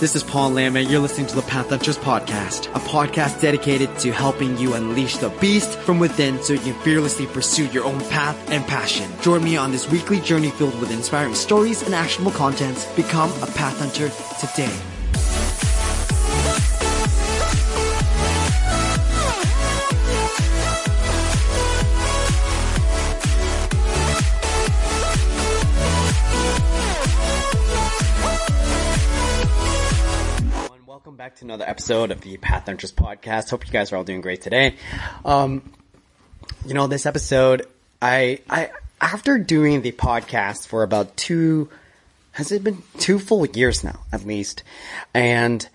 This is Paul Lam, and you're listening to the Path Hunters Podcast, a podcast dedicated to helping you unleash the beast from within so you can fearlessly pursue your own path and passion. Join me on this weekly journey filled with inspiring stories and actionable contents. Become a Path Hunter today. Back to another episode of the Path Hunters Podcast. Hope you guys are all doing great today. This episode, I after doing the podcast for about two full years now, at least, and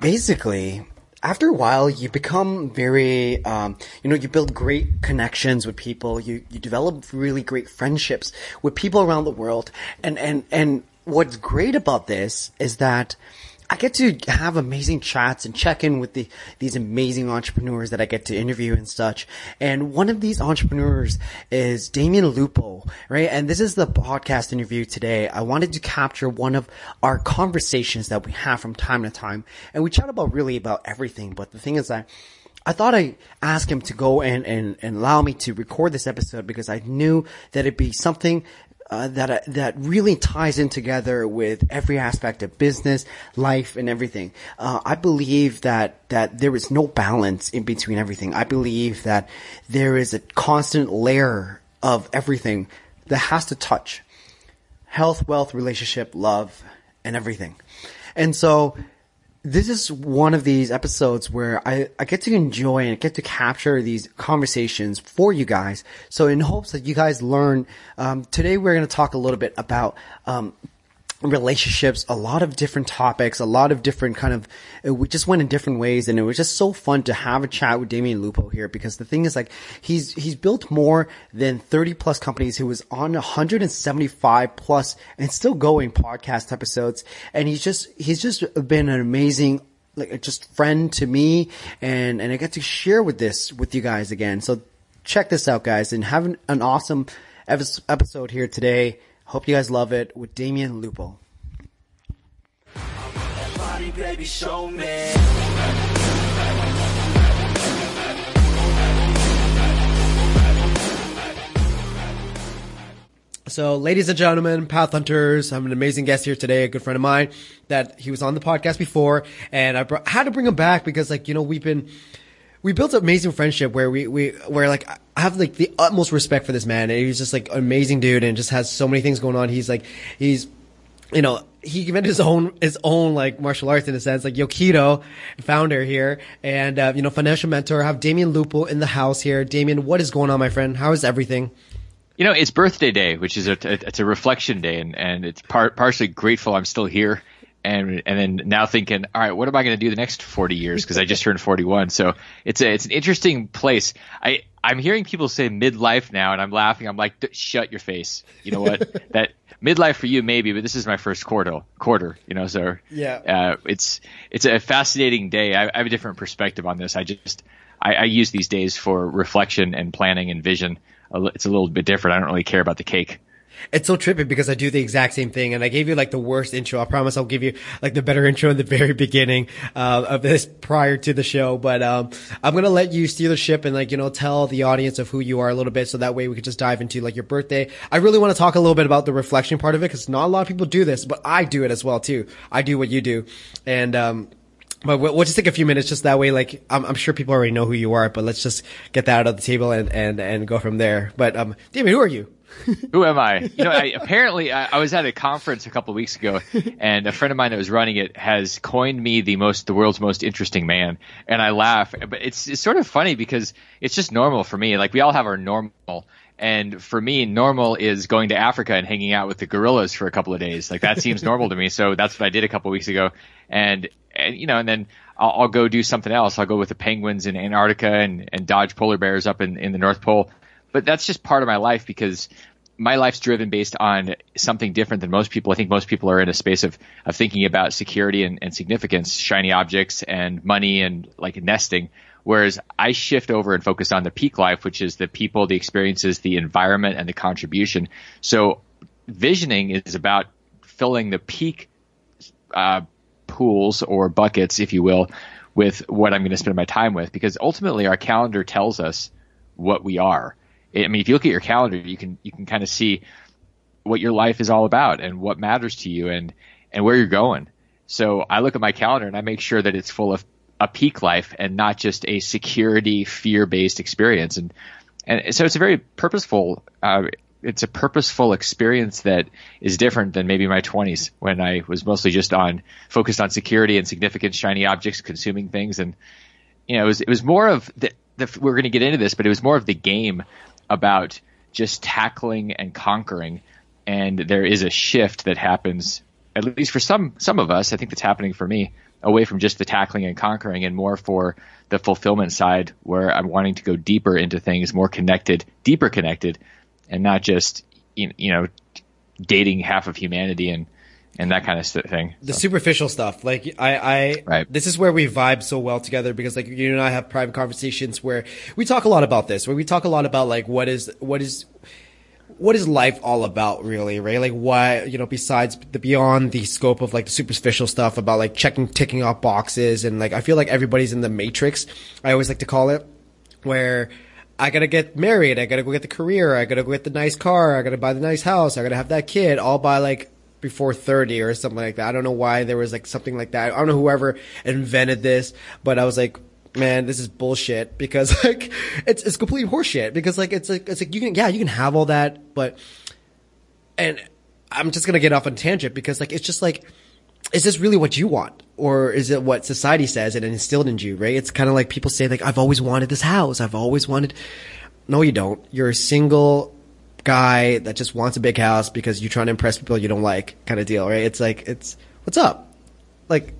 basically after a while you become very you build great connections with people, you develop really great friendships with people around the world, and what's great about this is that I get to have amazing chats and check in with these amazing entrepreneurs that I get to interview and such. And one of these entrepreneurs is Damion Lupo, right? And this is the podcast interview today. I wanted to capture one of our conversations that we have from time to time. And we chat about everything. But the thing is that I thought I'd ask him to go and allow me to record this episode because I knew that it'd be something that really ties in together with every aspect of business, life, and everything. I believe that there is no balance in between everything. I believe that there is a constant layer of everything that has to touch health, wealth, relationship, love, and everything. And so this is one of these episodes where I get to enjoy and get to capture these conversations for you guys. So in hopes that you guys learn, today we're going to talk a little bit about relationships, a lot of different topics, a lot of different we just went in different ways, and it was just so fun to have a chat with Damion Lupo here because the thing is, like, he's built more than 30 plus companies. He was on 175 plus and still going podcast episodes, and he's just been an amazing friend to me, and I get to share with you guys again. So check this out, guys, and have an awesome episode here today. Hope you guys love it with Damion Lupo. So, ladies and gentlemen, Path Hunters, I have an amazing guest here today, a good friend of mine that he was on the podcast before, and I had to bring him back because, we built an amazing friendship where we I have the utmost respect for this man. And he's just an amazing dude and just has so many things going on. He invented his own martial arts in a sense, Yokido, founder here, and financial mentor. I have Damion Lupo in the house here. Damion, what is going on, my friend? How is everything? It's birthday day, which is a reflection day, and it's partially grateful I'm still here. And then now thinking, all right, what am I going to do the next 40 years? Because I just turned 41. So it's an interesting place. I'm hearing people say midlife now, and I'm laughing. I'm like, shut your face. You know what? That midlife for you maybe, but this is my first quarter. So yeah, it's a fascinating day. I have a different perspective on this. I use these days for reflection and planning and vision. It's a little bit different. I don't really care about the cake. It's so trippy because I do the exact same thing, and I gave you the worst intro. I promise I'll give you the better intro in the very beginning of this prior to the show. But I'm gonna let you steer the ship and tell the audience of who you are a little bit, so that way we can just dive into your birthday. I really want to talk a little bit about the reflection part of it because not a lot of people do this, but I do it as well too. I do what you do, and but we'll just take a few minutes just that way. I'm sure people already know who you are, but let's just get that out of the table and go from there. But Damion, who are you? Who am I? I was at a conference a couple of weeks ago, and a friend of mine that was running it has coined me the world's most interesting man. And I laugh, but it's sort of funny because it's just normal for me. We all have our normal. And for me, normal is going to Africa and hanging out with the gorillas for a couple of days. That seems normal to me. So that's what I did a couple of weeks ago. And then I'll go do something else. I'll go with the penguins in Antarctica and dodge polar bears up in the North Pole. But that's just part of my life because my life's driven based on something different than most people. I think most people are in a space of thinking about security and significance, shiny objects and money and nesting. Whereas I shift over and focus on the peak life, which is the people, the experiences, the environment, and the contribution. So visioning is about filling the peak pools or buckets, if you will, with what I'm going to spend my time with, because ultimately our calendar tells us what we are. I mean, if you look at your calendar, you can kind of see what your life is all about and what matters to you and where you're going. So I look at my calendar and I make sure that it's full of a peak life and not just a security, fear-based experience. And so it's a very purposeful experience that is different than maybe my 20s, when I was mostly just focused on security and significant shiny objects, consuming things. And, you know, it was more of we're going to get into this, but it was more of the game about just tackling and conquering. And there is a shift that happens, at least for some of us, I think that's happening for me, away from just the tackling and conquering and more for the fulfillment side, where I'm wanting to go deeper into things, more connected, deeper connected, and not just, you know, dating half of humanity and that kind of thing. The superficial stuff. Like right. This is where we vibe so well together, because like you and I have private conversations where we talk a lot about this, where we talk a lot about like what is life all about, really, right? Like why, you know, besides beyond the scope of like the superficial stuff about like ticking off boxes. And like, I feel like everybody's in the matrix, I always like to call it, where I gotta get married, I gotta go get the career, I gotta go get the nice car, I gotta buy the nice house, I gotta have that kid, all by like before 30 or something like that. I don't know why there was like something like that. I don't know whoever invented this, but I was like, man, this is bullshit, because like it's complete horseshit, because like it's like you can have all that, but and I'm just gonna get off on a tangent, because like it's just like, is this really what you want? Or is it what society says and instilled in you, right? It's kind of like people say like, I've always wanted this house, I've always wanted. No, you don't. You're a single guy that just wants a big house because you're trying to impress people you don't like, kind of deal, right? It's like, it's what's up? Like,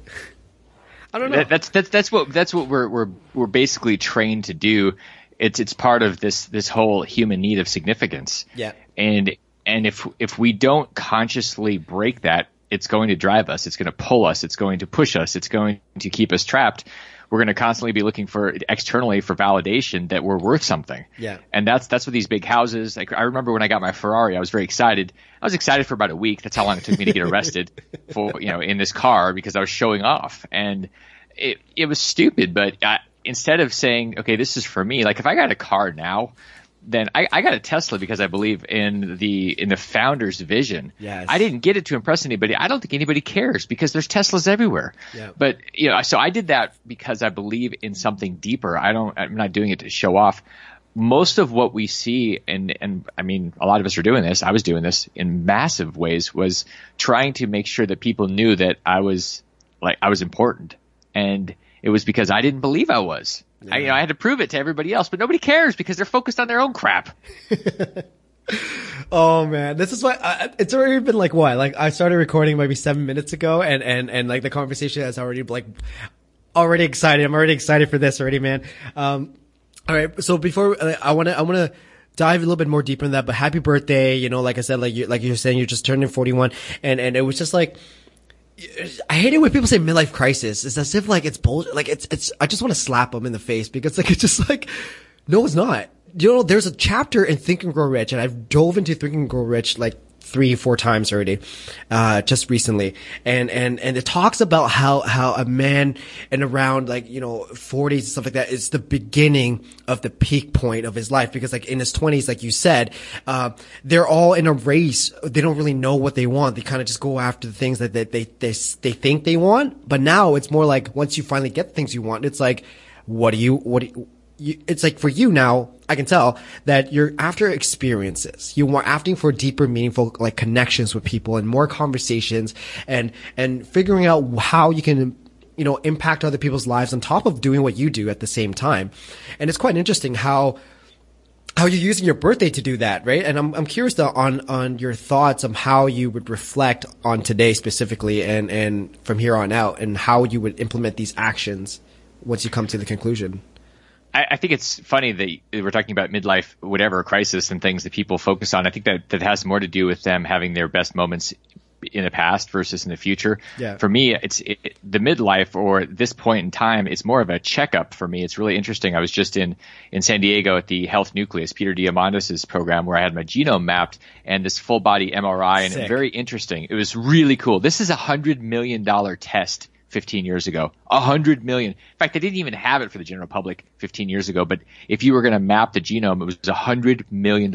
I don't know. That's what we're basically trained to do. It's part of this whole human need of significance. Yeah. And if we don't consciously break that, it's going to drive us. It's going to pull us. It's going to push us. It's going to keep us trapped. We're going to constantly be looking externally for validation that we're worth something. Yeah. And that's what these big houses, like I remember when I got my Ferrari, I was very excited. I was excited for about a week. That's how long it took me to get arrested for, you know, in this car, because I was showing off, and it was stupid. But instead of saying, okay, this is for me, like if I got a car now, then I got a Tesla because I believe in the founder's vision. Yes. I didn't get it to impress anybody. I don't think anybody cares, because there's Teslas everywhere. Yeah. But you know, so I did that because I believe in something deeper. I'm not doing it to show off. Most of what we see, and I mean, a lot of us are doing this. I was doing this in massive ways, was trying to make sure that people knew that I was important. And it was because I didn't believe I was. Yeah. I had to prove it to everybody else, but nobody cares because they're focused on their own crap. Oh man, this is why it's already been like what? Like I started recording maybe 7 minutes ago, and like the conversation has already excited. I'm already excited for this already, man. All right, so before I wanna dive a little bit more deeper in that, but happy birthday! You know, like I said, like you're saying, you're just turning 41, and it was just like. I hate it when people say midlife crisis. It's as if like it's bullshit. Like it's, I just want to slap them in the face, because like, it's just like, no, it's not. You know, there's a chapter in Think and Grow Rich, and I've dove into Think and Grow Rich like 3-4 times already, just recently. And it talks about how a man and around like, you know, 40s and stuff like that is the beginning of the peak point of his life. Because like in his 20s, like you said, they're all in a race. They don't really know what they want. They kind of just go after the things that they think they want. But now it's more like, once you finally get the things you want, it's like, it's like for you now, I can tell that you're after experiences. You want after for deeper, meaningful, like connections with people and more conversations and figuring out how you can, you know, impact other people's lives on top of doing what you do at the same time. And it's quite interesting how you're using your birthday to do that, right? And I'm curious though on your thoughts on how you would reflect on today specifically and from here on out, and how you would implement these actions once you come to the conclusion. I think it's funny that we're talking about midlife, whatever, crisis and things that people focus on. I think that has more to do with them having their best moments in the past versus in the future. Yeah. For me, it's the midlife or this point in time, it's more of a checkup for me. It's really interesting. I was just in San Diego at the Health Nucleus, Peter Diamandis' program, where I had my genome mapped and this full body MRI. Sick. And it was very interesting. It was really cool. This is $100 million test. 15 years ago. 100 million. In fact, they didn't even have it for the general public 15 years ago. But if you were going to map the genome, it was $100 million.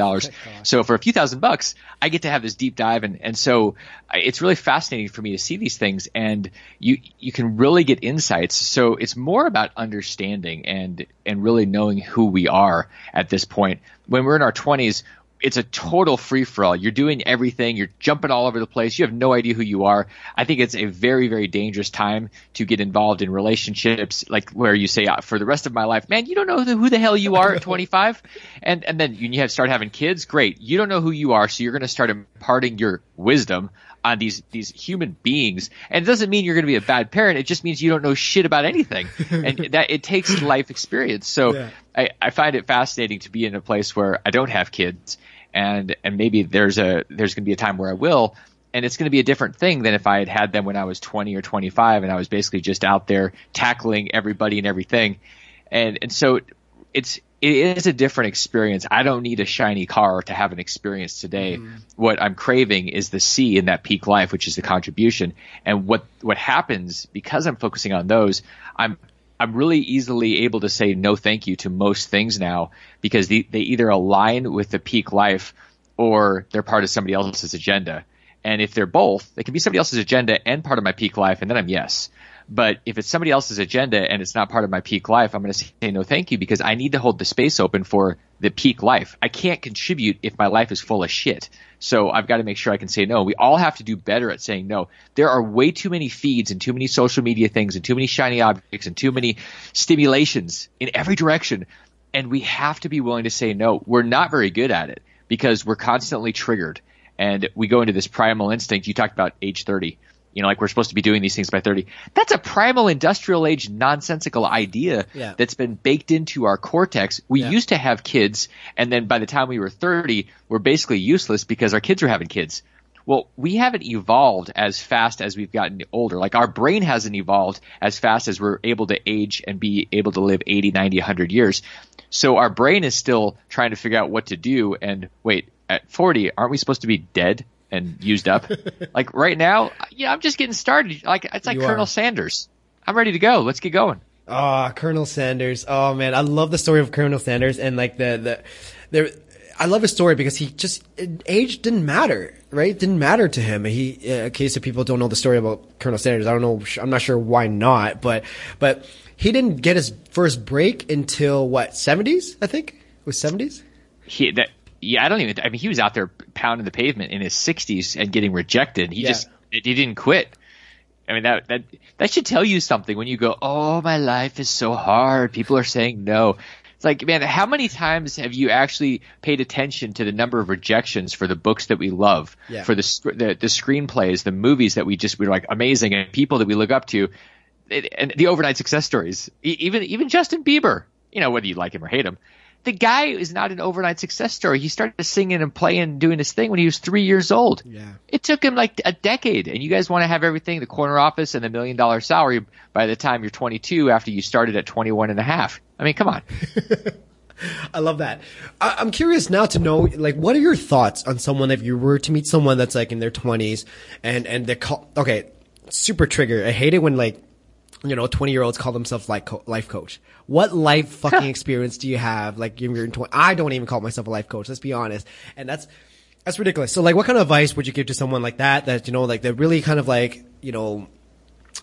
So for a few $1,000 bucks, I get to have this deep dive. And so it's really fascinating for me to see these things. And you can really get insights. So it's more about understanding and really knowing who we are at this point. When we're in our 20s, it's a total free-for-all. You're doing everything. You're jumping all over the place. You have no idea who you are. I think it's a very, very dangerous time to get involved in relationships, like where you say, for the rest of my life, man, you don't know who the hell you are at 25. And then you start having kids. Great. You don't know who you are, so you're going to start imparting your wisdom on these human beings. And it doesn't mean you're going to be a bad parent. It just means you don't know shit about anything. And that it takes life experience. So yeah. I find it fascinating to be in a place where I don't have kids, and maybe there's going to be a time where I will, and it's going to be a different thing than if I had had them when I was 20 or 25 and I was basically just out there tackling everybody and everything. And so it is a different experience. I don't need a shiny car to have an experience today. Mm. What I'm craving is the C in that peak life, which is the contribution. And what happens because I'm focusing on those, I'm really easily able to say no thank you to most things now, because they either align with the peak life or they're part of somebody else's agenda. And if they're both, they can be somebody else's agenda and part of my peak life, and then I'm yes. But if it's somebody else's agenda and it's not part of my peak life, I'm going to say no thank you, because I need to hold the space open for the peak life. I can't contribute if my life is full of shit. So I've got to make sure I can say no. We all have to do better at saying no. There are way too many feeds and too many social media things and too many shiny objects and too many stimulations in every direction. And we have to be willing to say no. We're not very good at it because we're constantly triggered. And we go into this primal instinct. You talked about age 30. You know, like we're supposed to be doing these things by 30. That's a primal industrial age nonsensical idea that's been baked into our cortex. We used to have kids, and then by the time we were 30, we're basically useless because our kids are having kids. Well, we haven't evolved as fast as we've gotten older. Like our brain hasn't evolved as fast as we're able to age and be able to live 80, 90, 100 years. So our brain is still trying to figure out what to do. And wait, at 40, aren't we supposed to be dead and used up? Like right now, I'm just getting started. Like it's like you Colonel Sanders. I'm ready to go. Let's get going. Ah, Colonel Sanders. Oh man, I love the story of Colonel Sanders, and like I love his story because he just age didn't matter, right? It didn't matter to him. He, in case of people don't know the story about Colonel Sanders, I don't know. I'm not sure why not, but he didn't get his first break until what? 70s, I think. It was 70s. He was out there pounding the pavement in his 60s and getting rejected. He didn't quit. I mean, that should tell you something when you go, oh, my life is so hard. People are saying no. It's like, man, how many times have you actually paid attention to the number of rejections for the books that we love, for the screenplays, the movies that we're like amazing, and people that we look up to, and the overnight success stories, even Justin Bieber, whether you like him or hate him. The guy is not an overnight success story. He started singing and playing and doing his thing when he was 3 years old. Yeah. It took him like a decade. And you guys want to have everything, the corner office and the $1 million salary by the time you're 22 after you started at 21 and a half. I mean, come on. I love that. I'm curious now to know, like, what are your thoughts on someone if you were to meet someone that's like in their 20s and they're super trigger. I hate it when 20-year-olds call themselves life coach. What life fucking experience do you have? Like you're in 20. I don't even call myself a life coach. Let's be honest. And that's ridiculous. So like, what kind of advice would you give to someone like that, that really kind of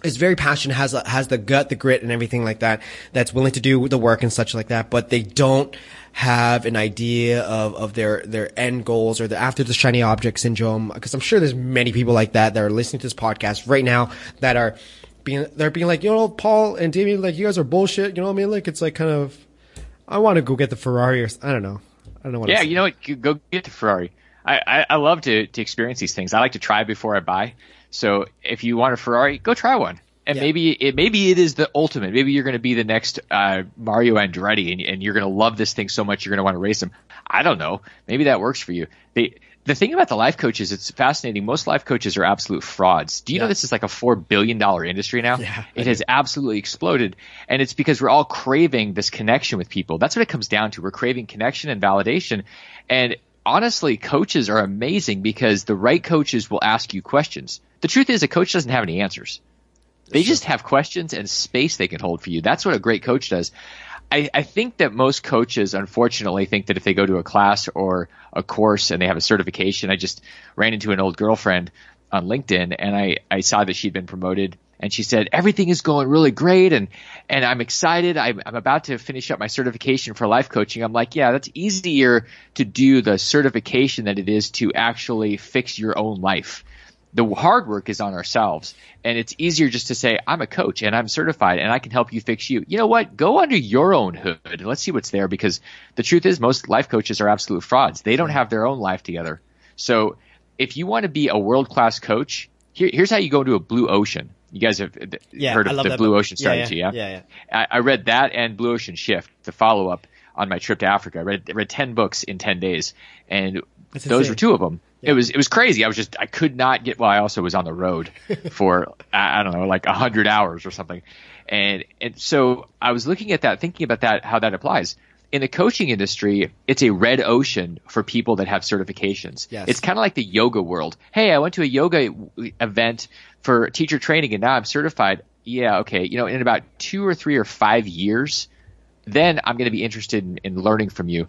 is very passionate, has the gut, the grit and everything like that, that's willing to do the work and such like that, but they don't have an idea of their end goals or the after the shiny object syndrome? Because I'm sure there's many people like that are listening to this podcast right now that are, they're being like, Paul and Damion, like, you guys are bullshit. You know what I mean? Like, it's like kind of, I want to go get the Ferrari or I don't know. I don't know what. Yeah, you know what? Go get the Ferrari. I love to experience these things. I like to try before I buy. So if you want a Ferrari, go try one. And maybe it is the ultimate. Maybe you're going to be the next Mario Andretti, and you're going to love this thing so much you're going to want to race him. I don't know. Maybe that works for you. The thing about the life coaches, it's fascinating. Most life coaches are absolute frauds. Do you know this is like a $4 billion industry now? Yeah, it has absolutely exploded. And it's because we're all craving this connection with people. That's what it comes down to. We're craving connection and validation. And honestly, coaches are amazing because the right coaches will ask you questions. The truth is a coach doesn't have any answers. They just have questions and space they can hold for you. That's what a great coach does. I think that most coaches, unfortunately, think that if they go to a class or a course and they have a certification. I just ran into an old girlfriend on LinkedIn, and I saw that she'd been promoted, and she said, everything is going really great, and I'm excited. I'm about to finish up my certification for life coaching. I'm like, yeah, that's easier to do the certification than it is to actually fix your own life. The hard work is on ourselves, and it's easier just to say, I'm a coach and I'm certified and I can help you fix you. You know what? Go under your own hood and let's see what's there, because the truth is most life coaches are absolute frauds. They don't have their own life together. So if you want to be a world-class coach, here's how you go to a blue ocean. You guys have heard of the Blue Ocean Strategy, yeah? I read that and Blue Ocean Shift, the follow-up, on my trip to Africa. I read 10 books in 10 days, and those were two of them. Yeah. It was crazy. I could not get – well, I also was on the road for, I don't know, like 100 hours or something. And so I was looking at that, thinking about that, how that applies. In the coaching industry, it's a red ocean for people that have certifications. Yes. It's kind of like the yoga world. Hey, I went to a yoga event for teacher training, and now I'm certified. Yeah, okay. You know, in about 2 or 3 or 5 years, then I'm going to be interested in learning from you.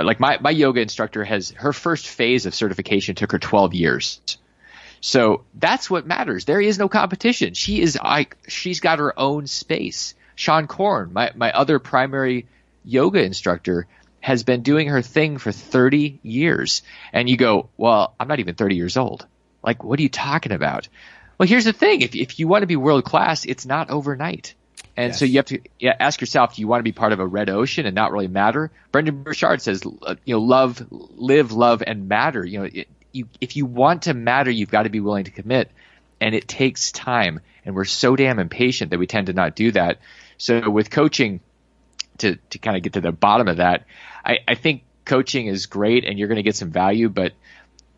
Like my yoga instructor her first phase of certification took her 12 years. So that's what matters. There is no competition. She's got her own space. Sean Korn, my other primary yoga instructor, has been doing her thing for 30 years. And you go, well, I'm not even 30 years old. Like, what are you talking about? Well, here's the thing. If you want to be world class, it's not overnight. And so you have to ask yourself, do you want to be part of a red ocean and not really matter? Brendan Burchard says, live, love, and matter. You know, if you want to matter, you've got to be willing to commit, and it takes time. And we're so damn impatient that we tend to not do that. So with coaching, to kind of get to the bottom of that, I think coaching is great, and you're going to get some value, but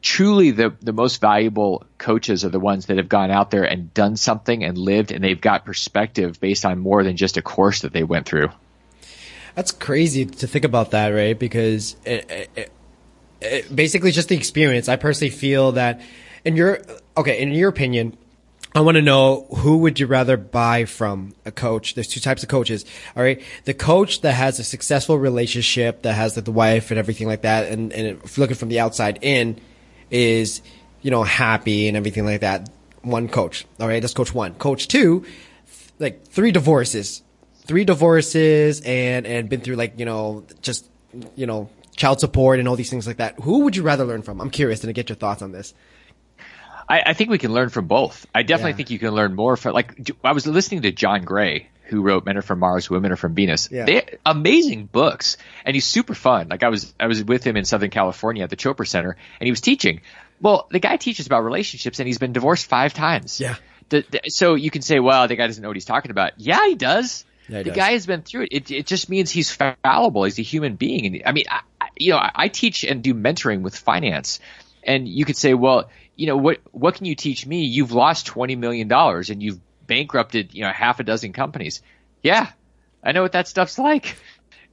truly the most valuable coaches are the ones that have gone out there and done something and lived, and they've got perspective based on more than just a course that they went through. That's crazy to think about that, right? Because it basically just the experience. I personally feel that in your opinion, I want to know, who would you rather buy from? A coach. There's two types of coaches. All right. The coach that has a successful relationship, that has the wife and everything like that. And if looking from the outside in, is, you know, happy and everything like that. One coach. All right. That's coach one. Coach two, like three divorces and been through, like, you know, just, you know, child support and all these things like that. Who would you rather learn from? I'm curious to get your thoughts on this. I think we can learn from both. I definitely think you can learn more from, like, I was listening to John Gray, who wrote Men Are from Mars, Women Are from Venus. Yeah. They amazing books, and he's super fun. Like, I was with him in Southern California at the Chopra Center, and he was teaching. Well, the guy teaches about relationships, and he's been divorced 5 times. Yeah. So you can say, well, the guy doesn't know what he's talking about. Yeah, he does. Yeah, he does. Guy has been through it. It just means he's fallible. He's a human being. And I mean, I teach and do mentoring with finance, and you could say, well, you know, what can you teach me? You've lost $20 million and you've bankrupted, you know, 6 companies. Yeah, I know what that stuff's like.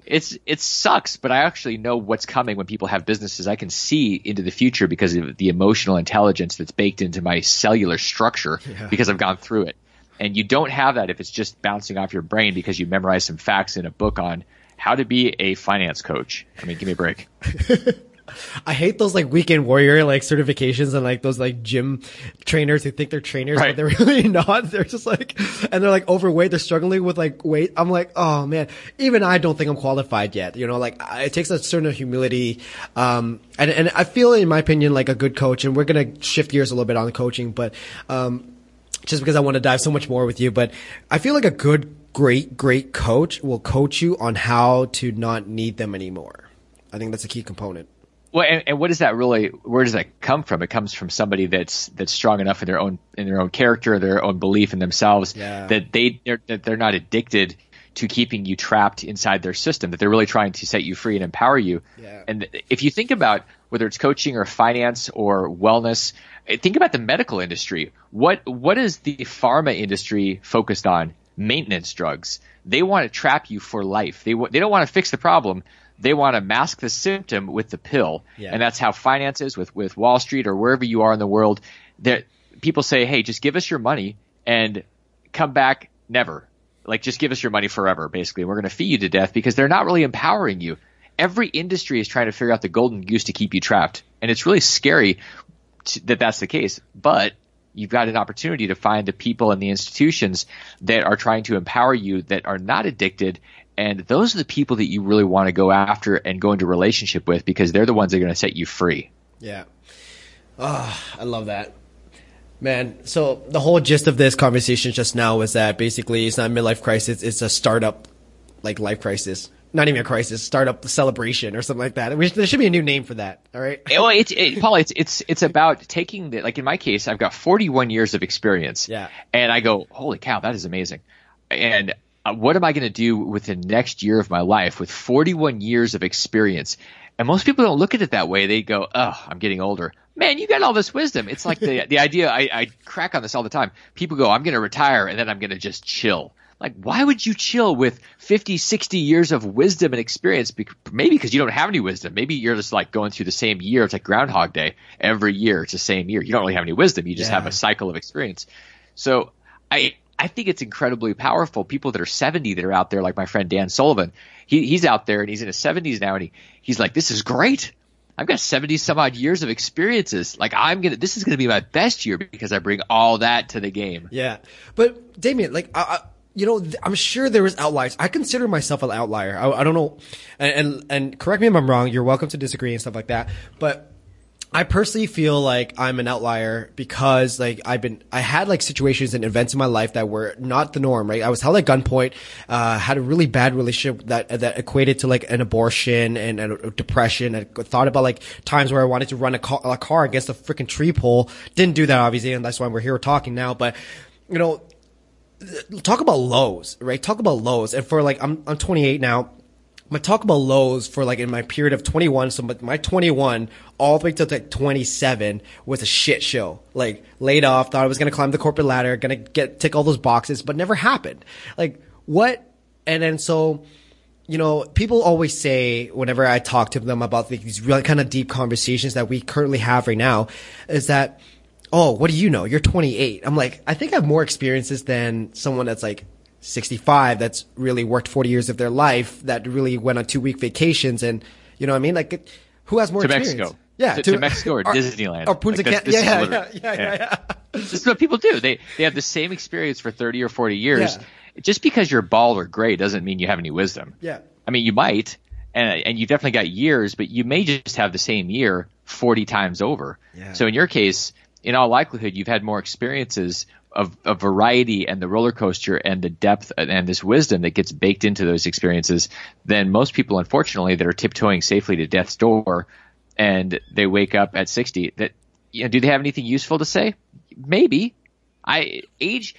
It sucks, but I actually know what's coming when people have businesses. I can see into the future because of the emotional intelligence that's baked into my cellular structure because I've gone through it. And you don't have that if it's just bouncing off your brain because you memorized some facts in a book on how to be a finance coach. I mean, give me a break. I hate those, like, weekend warrior, like, certifications and, like, those, like, gym trainers who think they're trainers, right, but they're really not. They're just like, and they're like overweight. They're struggling with, like, weight. I'm like, oh man, even I don't think I'm qualified yet. You know, like, it takes a certain humility. And I feel, in my opinion, like a good coach, and we're going to shift gears a little bit on the coaching, but, just because I want to dive so much more with you, but I feel like a great coach will coach you on how to not need them anymore. I think that's a key component. Well, and what does that really? Where does that come from? It comes from somebody that's strong enough in their own character, their own belief in themselves, that they're not addicted to keeping you trapped inside their system. That they're really trying to set you free and empower you. Yeah. And if you think about whether it's coaching or finance or wellness, think about the medical industry. What is the pharma industry focused on? Maintenance drugs. They want to trap you for life. They don't want to fix the problem. They want to mask the symptom with the pill. Yeah. And that's how finance is with Wall Street or wherever you are in the world. People say, hey, just give us your money and come back, never. Like, just give us your money forever, basically. We're going to feed you to death because they're not really empowering you. Every industry is trying to figure out the golden goose to keep you trapped. And it's really scary that that's the case. But you've got an opportunity to find the people and the institutions that are trying to empower you, that are not addicted. And those are the people that you really want to go after and go into relationship with, because they're the ones that are going to set you free. Yeah. Oh, I love that. Man, so the whole gist of this conversation just now is that basically it's not a midlife crisis, it's a startup, like, life crisis. Not even a crisis, startup celebration or something like that. There should be a new name for that, all right? Well, Paul, it's about taking the – like, in my case, I've got 41 years of experience. Yeah. And I go, holy cow, that is amazing. And what am I going to do with the next year of my life with 41 years of experience? And most people don't look at it that way. They go, oh, I'm getting older. Man, you got all this wisdom. It's like the idea, I crack on this all the time. People go, I'm going to retire and then I'm going to just chill. Like, why would you chill with 50, 60 years of wisdom and experience? Maybe because you don't have any wisdom. Maybe you're just like going through the same year. It's like Groundhog Day. Every year it's the same year. You don't really have any wisdom. You just have a cycle of experience. So I think it's incredibly powerful. People that are 70 that are out there, like my friend Dan Sullivan, he's out there and he's in his 70s now, and he's like, this is great. I've got 70 some odd years of experiences. Like, this is going to be my best year because I bring all that to the game. Yeah. But Damion, like, I'm sure there was outliers. I consider myself an outlier. I don't know. And correct me if I'm wrong. You're welcome to disagree and stuff like that. But I personally feel like I'm an outlier because, like, I had like situations and events in my life that were not the norm, right? I was held at gunpoint, had a really bad relationship that equated to like an abortion and depression. I thought about like times where I wanted to run a car against a freaking tree pole. Didn't do that, obviously, and that's why we're here talking now. But, you know, talk about lows, right? Talk about lows. And for like, I'm 28 now. I'm going to talk about lows for like in my period of 21. So my 21 all the way to like 27 was a shit show. Like, laid off, thought I was going to climb the corporate ladder, going to tick all those boxes, but never happened. Like, what? And then so, you know, people always say whenever I talk to them about these really kind of deep conversations that we currently have right now is that, oh, what do you know? You're 28. I'm like, I think I have more experiences than someone that's like 65 that's really worked 40 years of their life, that really went on 2-week vacations, and you know what I mean, like, who has more experience? Mexico. Yeah, to Mexico or Disneyland or Punta Cana. Yeah. This is what people do. They have the same experience for 30 or 40 years. Yeah. Just because you're bald or gray doesn't mean you have any wisdom. Yeah. I mean, you might, and you've definitely got years, but you may just have the same year 40 times over. Yeah. So in your case, in all likelihood, you've had more experiences of a variety and the roller coaster and the depth and this wisdom that gets baked into those experiences than most people, unfortunately, that are tiptoeing safely to death's door, and they wake up at 60. That, you know, do they have anything useful to say? Maybe. If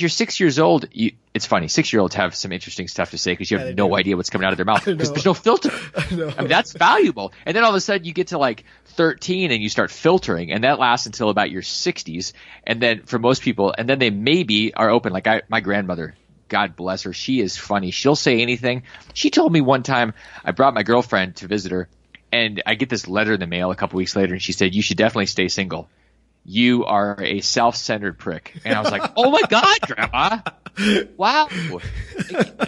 you're 6 years old, it's funny. 6-year-olds have some interesting stuff to say because you have no idea what's coming out of their mouth because there's no filter. I mean, that's valuable. And then all of a sudden you get to like 13 and you start filtering, and that lasts until about your 60s. And then for most people, and then they maybe are open. Like my grandmother, God bless her, she is funny. She'll say anything. She told me one time, I brought my girlfriend to visit her, and I get this letter in the mail a couple weeks later, and she said, "You should definitely stay single. You are a self-centered prick." And I was like, oh my God, Grandma. Wow.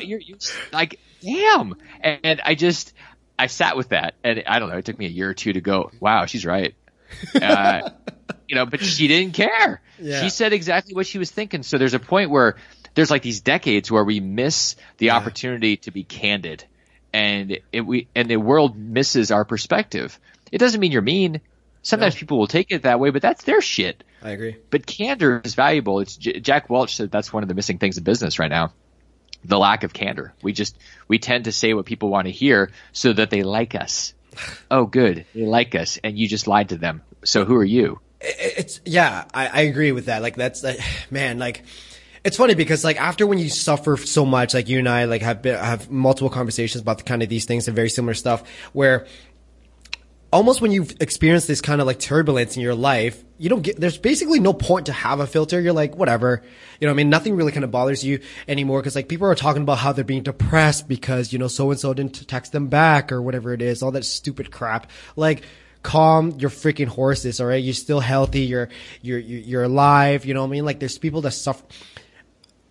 You're like, damn. And I sat with that. And I don't know, it took me a year or two to go, wow, she's right. But she didn't care. Yeah. She said exactly what she was thinking. So there's a point where there's like these decades where we miss the opportunity to be candid. And the world misses our perspective. It doesn't mean you're mean. Sometimes people will take it that way, but that's their shit. I agree. But candor is valuable. It's Jack Welch said that's one of the missing things in business right now, the lack of candor. We tend to say what people want to hear so that they like us. Oh, good. They like us, and you just lied to them. So who are you? I agree with that. Like, that's man, like, it's funny because like after when you suffer so much, like you and I like have multiple conversations about the kind of these things and very similar stuff where almost when you've experienced this kind of like turbulence in your life, you don't get, there's basically no point to have a filter. You're like, whatever. You know what I mean? Nothing really kind of bothers you anymore. Cause like people are talking about how they're being depressed because, you know, so-and-so didn't text them back or whatever it is, all that stupid crap. Like, calm your freaking horses. All right. You're still healthy. You're alive. You know what I mean? Like, there's people that suffer.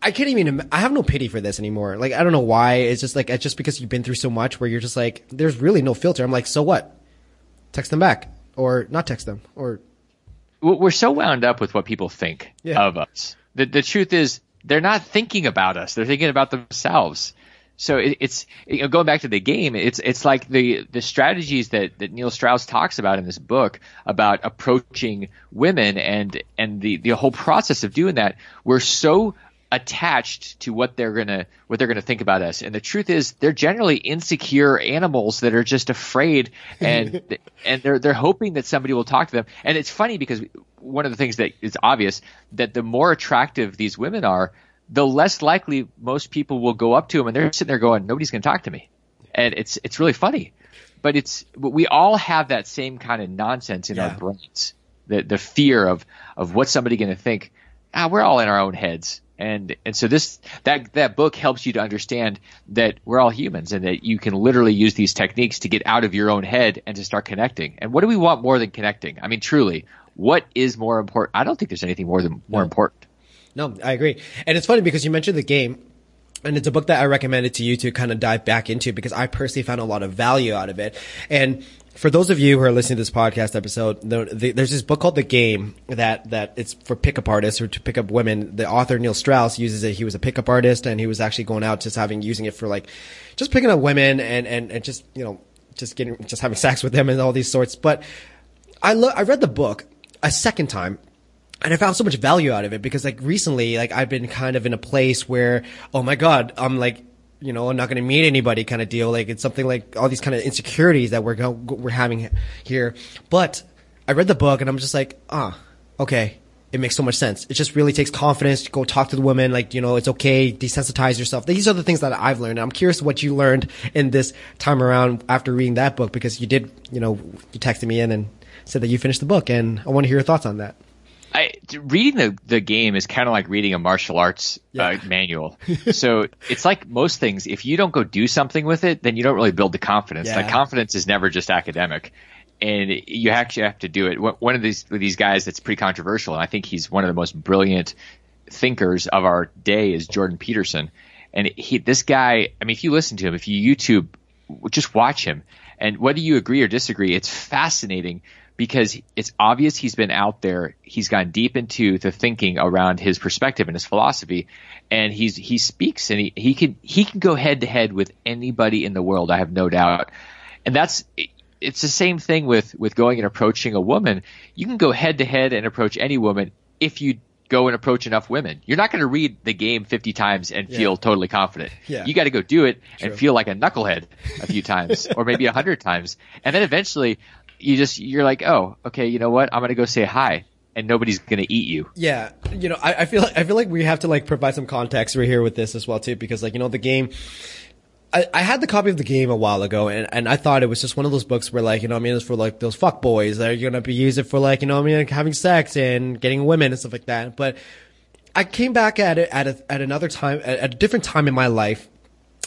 I can't even, I have no pity for this anymore. Like, I don't know why. It's just like, it's just because you've been through so much where you're just like, there's really no filter. I'm like, so what? Text them back or not text them or. We're so wound up with what people think of us. The truth is they're not thinking about us. They're thinking about themselves. So it's you know, going back to the game, it's like the strategies that Neil Strauss talks about in this book about approaching women and the whole process of doing that. We're so attached to what they're gonna think about us, and the truth is they're generally insecure animals that are just afraid, and and they're hoping that somebody will talk to them. And it's funny because one of the things that is obvious that the more attractive these women are, the less likely most people will go up to them, and they're sitting there going, nobody's going to talk to me. And it's really funny, but we all have that same kind of nonsense in our brains, the fear of what's somebody going to think. We're all in our own heads, and so that book helps you to understand that we're all humans, and that you can literally use these techniques to get out of your own head and to start connecting. And what do we want more than connecting? I mean, truly, what is more important? I don't think there's anything more important. No, I agree. And it's funny because you mentioned The Game, and it's a book that I recommended to you to kind of dive back into because I personally found a lot of value out of it. And for those of you who are listening to this podcast episode, there's this book called The Game that it's for pickup artists or to pick up women. The author, Neil Strauss, uses it. He was a pickup artist, and he was actually going out just using it for like just picking up women and just, you know, just having sex with them and all these sorts. But I read the book a second time. And I found so much value out of it because like recently, like I've been kind of in a place where, oh my God, I'm like, you know, I'm not going to meet anybody kind of deal. Like it's something like all these kind of insecurities that we're having here. But I read the book and I'm just like, okay. It makes so much sense. It just really takes confidence to go talk to the woman. Like, you know, it's okay. Desensitize yourself. These are the things that I've learned. I'm curious what you learned in this time around after reading that book, because you did, you know, you texted me in and said that you finished the book, and I want to hear your thoughts on that. Reading the Game is kind of like reading a martial arts manual. So it's like most things. If you don't go do something with it, then you don't really build the confidence. Yeah. Like confidence is never just academic, and you actually have to do it. One of these guys that's pretty controversial, and I think he's one of the most brilliant thinkers of our day, is Jordan Peterson. And this guy, I mean, if you listen to him, if you YouTube, just watch him, and whether you agree or disagree, it's fascinating. Because it's obvious he's been out there, he's gone deep into the thinking around his perspective and his philosophy, and he speaks, and he can go head to head with anybody in the world, I have no doubt. And it's the same thing with going and approaching a woman. You can go head to head and approach any woman if you go and approach enough women. You're not going to read The Game 50 times and feel totally confident. Yeah. You got to go do it and feel like a knucklehead a few times or maybe 100 times. And then eventually you're like, oh, okay, you know what? I'm going to go say hi, and nobody's going to eat you. Yeah. You know, I feel like we have to like provide some context right here with this as well too, because like, you know, The Game, I had the copy of The Game a while ago, and I thought it was just one of those books where like, you know what I mean, it's for like those fuck boys that are going to be using it for like, you know what I mean, like having sex and getting women and stuff like that. But I came back at it at another time, at a different time in my life.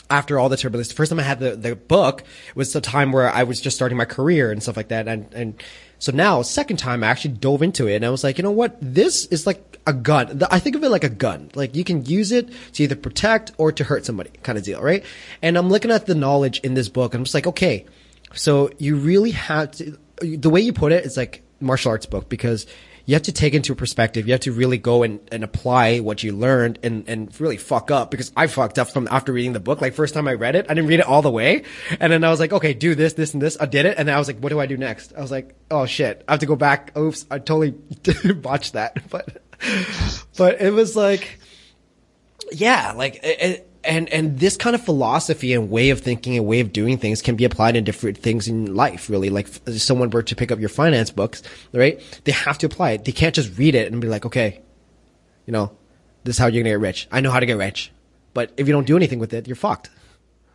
After all the turbulence, the first time I had the book was the time where I was just starting my career and stuff like that. And so now, second time, I actually dove into it, and I was like, you know what? This is like a gun. I think of it like a gun. Like you can use it to either protect or to hurt somebody kind of deal, right? And I'm looking at the knowledge in this book, and I'm just like, okay, so you really have to – the way you put it is like martial arts book, because – you have to take into perspective. You have to really go and apply what you learned and really fuck up, because I fucked up from after reading the book. Like first time I read it, I didn't read it all the way. And then I was like, okay, do this, this, and this. I did it. And then I was like, what do I do next? I was like, oh shit, I have to go back. Oops. I totally botched that. But it was like, yeah, like it, and this kind of philosophy and way of thinking and way of doing things can be applied in different things in life, really. Like if someone were to pick up your finance books, right? They have to apply it. They can't just read it and be like, okay, you know, this is how you're going to get rich. I know how to get rich. But if you don't do anything with it, you're fucked.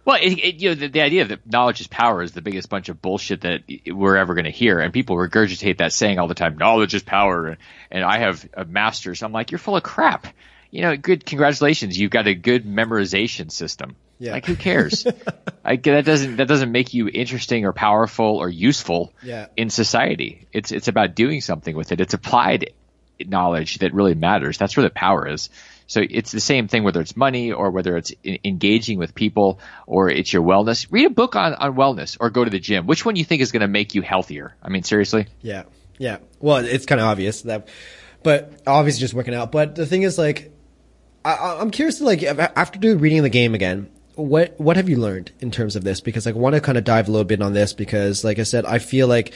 Well, you know, the idea that knowledge is power is the biggest bunch of bullshit that we're ever going to hear. And people regurgitate that saying all the time, knowledge is power. And I have a master's. I'm like, you're full of crap. You know, good, congratulations. You've got a good memorization system. Yeah. Like, who cares? That doesn't make you interesting or powerful or useful in society. It's about doing something with it. It's applied knowledge that really matters. That's where the power is. So it's the same thing, whether it's money or whether it's engaging with people or it's your wellness. Read a book on wellness or go to the gym. Which one do you think is going to make you healthier? I mean, seriously? Yeah. Yeah. Well, it's kind of obvious that, but obviously just working out. But the thing is, like, I'm curious to, like, after reading The Game again, what have you learned in terms of this? Because I want to kind of dive a little bit on this because, like I said, I feel like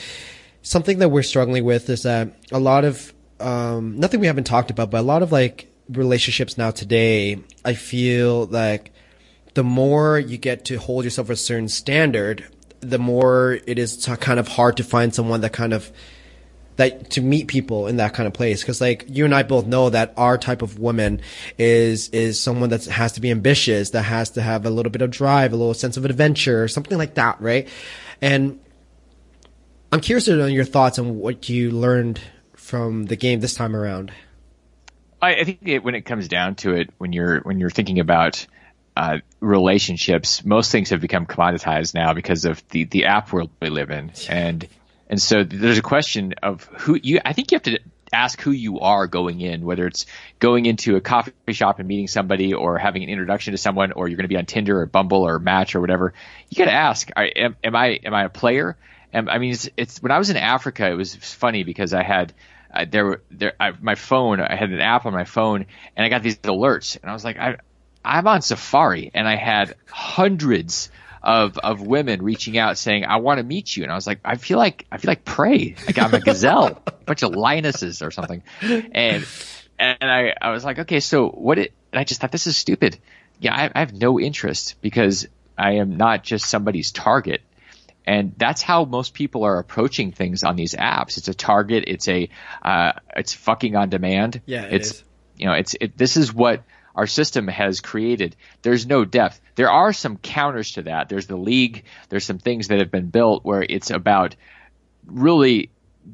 something that we're struggling with is that a lot of, nothing we haven't talked about, but a lot of, like, relationships now today, I feel like the more you get to hold yourself a certain standard, the more it is kind of hard to find someone that kind of, that to meet people in that kind of place. Cause like you and I both know that our type of woman is someone that has to be ambitious, that has to have a little bit of drive, a little sense of adventure, something like that. Right. And I'm curious to know your thoughts on what you learned from The Game this time around. I think when it comes down to it, when you're thinking about relationships, most things have become commoditized now because of the app world we live in, and so there's a question of who you. I think you have to ask who you are going in, whether it's going into a coffee shop and meeting somebody, or having an introduction to someone, or you're going to be on Tinder or Bumble or Match or whatever. You got to ask: Am I a player? I mean, it's when I was in Africa, it was funny because I had. I had an app on my phone, and I got these alerts, and I was like, I'm on Safari, and I had hundreds of women reaching out saying, I want to meet you, and I was like, I feel like prey, like I'm a gazelle, a bunch of lionesses or something, and I was like, okay, so what? And I just thought this is stupid. Yeah, I have no interest because I am not just somebody's target. And that's how most people are approaching things on these apps. It's a target. It's fucking on demand. Yeah, it is. You know, this is what our system has created. There's no depth. There are some counters to that. There's the league. There's some things that have been built where it's about really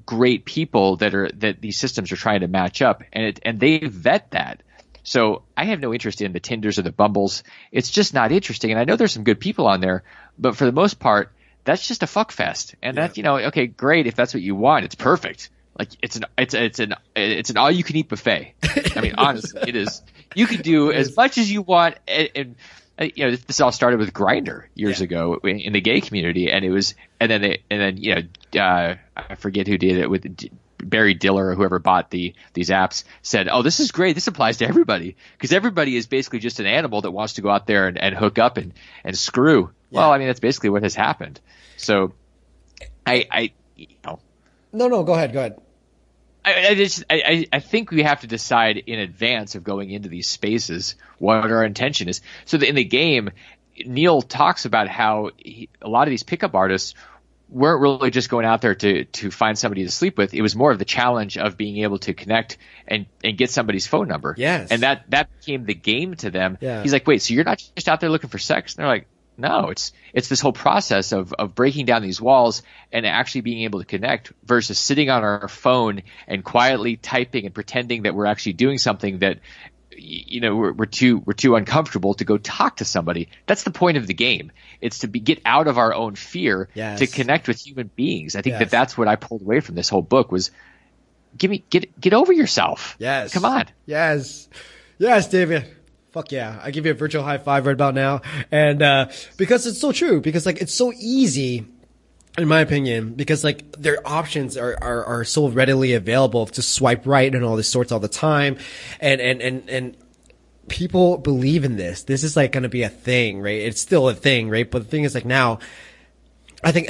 great people that these systems are trying to match up, and they vet that. So I have no interest in the Tinders or the Bumbles. It's just not interesting. And I know there's some good people on there, but for the most part, that's just a fuck fest, and that, you know, okay, great. If that's what you want, it's perfect. Like it's an all you can eat buffet. I mean, honestly, it is. You can do as much as you want, and you know, this all started with Grindr years ago in the gay community, and it was, and then you know, I forget who did it with Barry Diller or whoever bought these apps said, oh, this is great. This applies to everybody because everybody is basically just an animal that wants to go out there and hook up and screw. Yeah. Well, I mean, that's basically what has happened. So, I you know. No, go ahead. I think we have to decide in advance of going into these spaces what our intention is. So in The Game, Neil talks about how a lot of these pickup artists weren't really just going out there to find somebody to sleep with. It was more of the challenge of being able to connect and get somebody's phone number. Yes. And that became the game to them. Yeah. He's like, wait, so you're not just out there looking for sex? And they're like, no, it's this whole process of breaking down these walls and actually being able to connect versus sitting on our phone and quietly typing and pretending that we're actually doing something that, you know, we're too uncomfortable to go talk to somebody. That's the point of The Game. It's to get out of our own fear to connect with human beings. I think that's what I pulled away from this whole book was get over yourself. Yes. Come on. Yes. Yes, David. Fuck yeah. I give you a virtual high five right about now. And, because it's so true, because like, it's so easy in my opinion, because like their options are so readily available to swipe right and all these sorts all the time. And people believe in this. This is like going to be a thing, right? It's still a thing, right? But the thing is like now, I think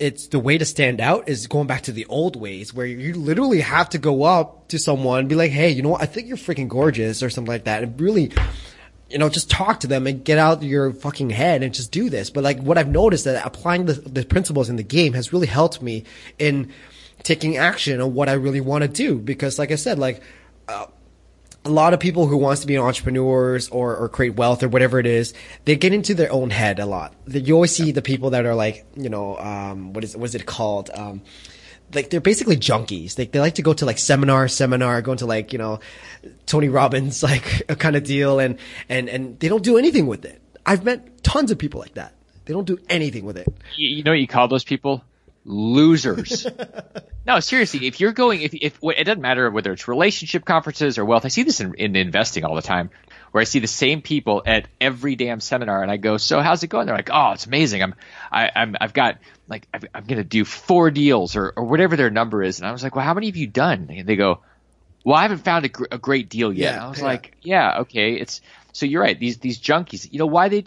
it's the way to stand out is going back to the old ways where you literally have to go up to someone and be like, hey, you know what? I think you're freaking gorgeous or something like that. And really, you know, just talk to them and get out your fucking head and just do this. But like what I've noticed that applying the principles in The Game has really helped me in taking action on what I really want to do. Because like I said, like, a lot of people who wants to be entrepreneurs or create wealth or whatever it is, they get into their own head a lot. You always see the people that are like, you know, what is it called? Like they're basically junkies. They like to go to like seminar, going to like, you know, Tony Robbins, like a kind of deal and they don't do anything with it. I've met tons of people like that. They don't do anything with it. You know what you call those people? losers. No, seriously, if you're going, if it doesn't matter whether it's relationship conferences or wealth, I see this in investing all the time, where I see the same people at every damn seminar, and I go, "So how's it going?" They're like, "Oh, it's amazing. I'm going to do 4 deals or whatever their number is." And I was like, "Well, how many have you done?" And they go, "Well, I haven't found a great deal yet." Yeah, I was like, "Yeah, okay, it's." So you're right. These junkies, you know why they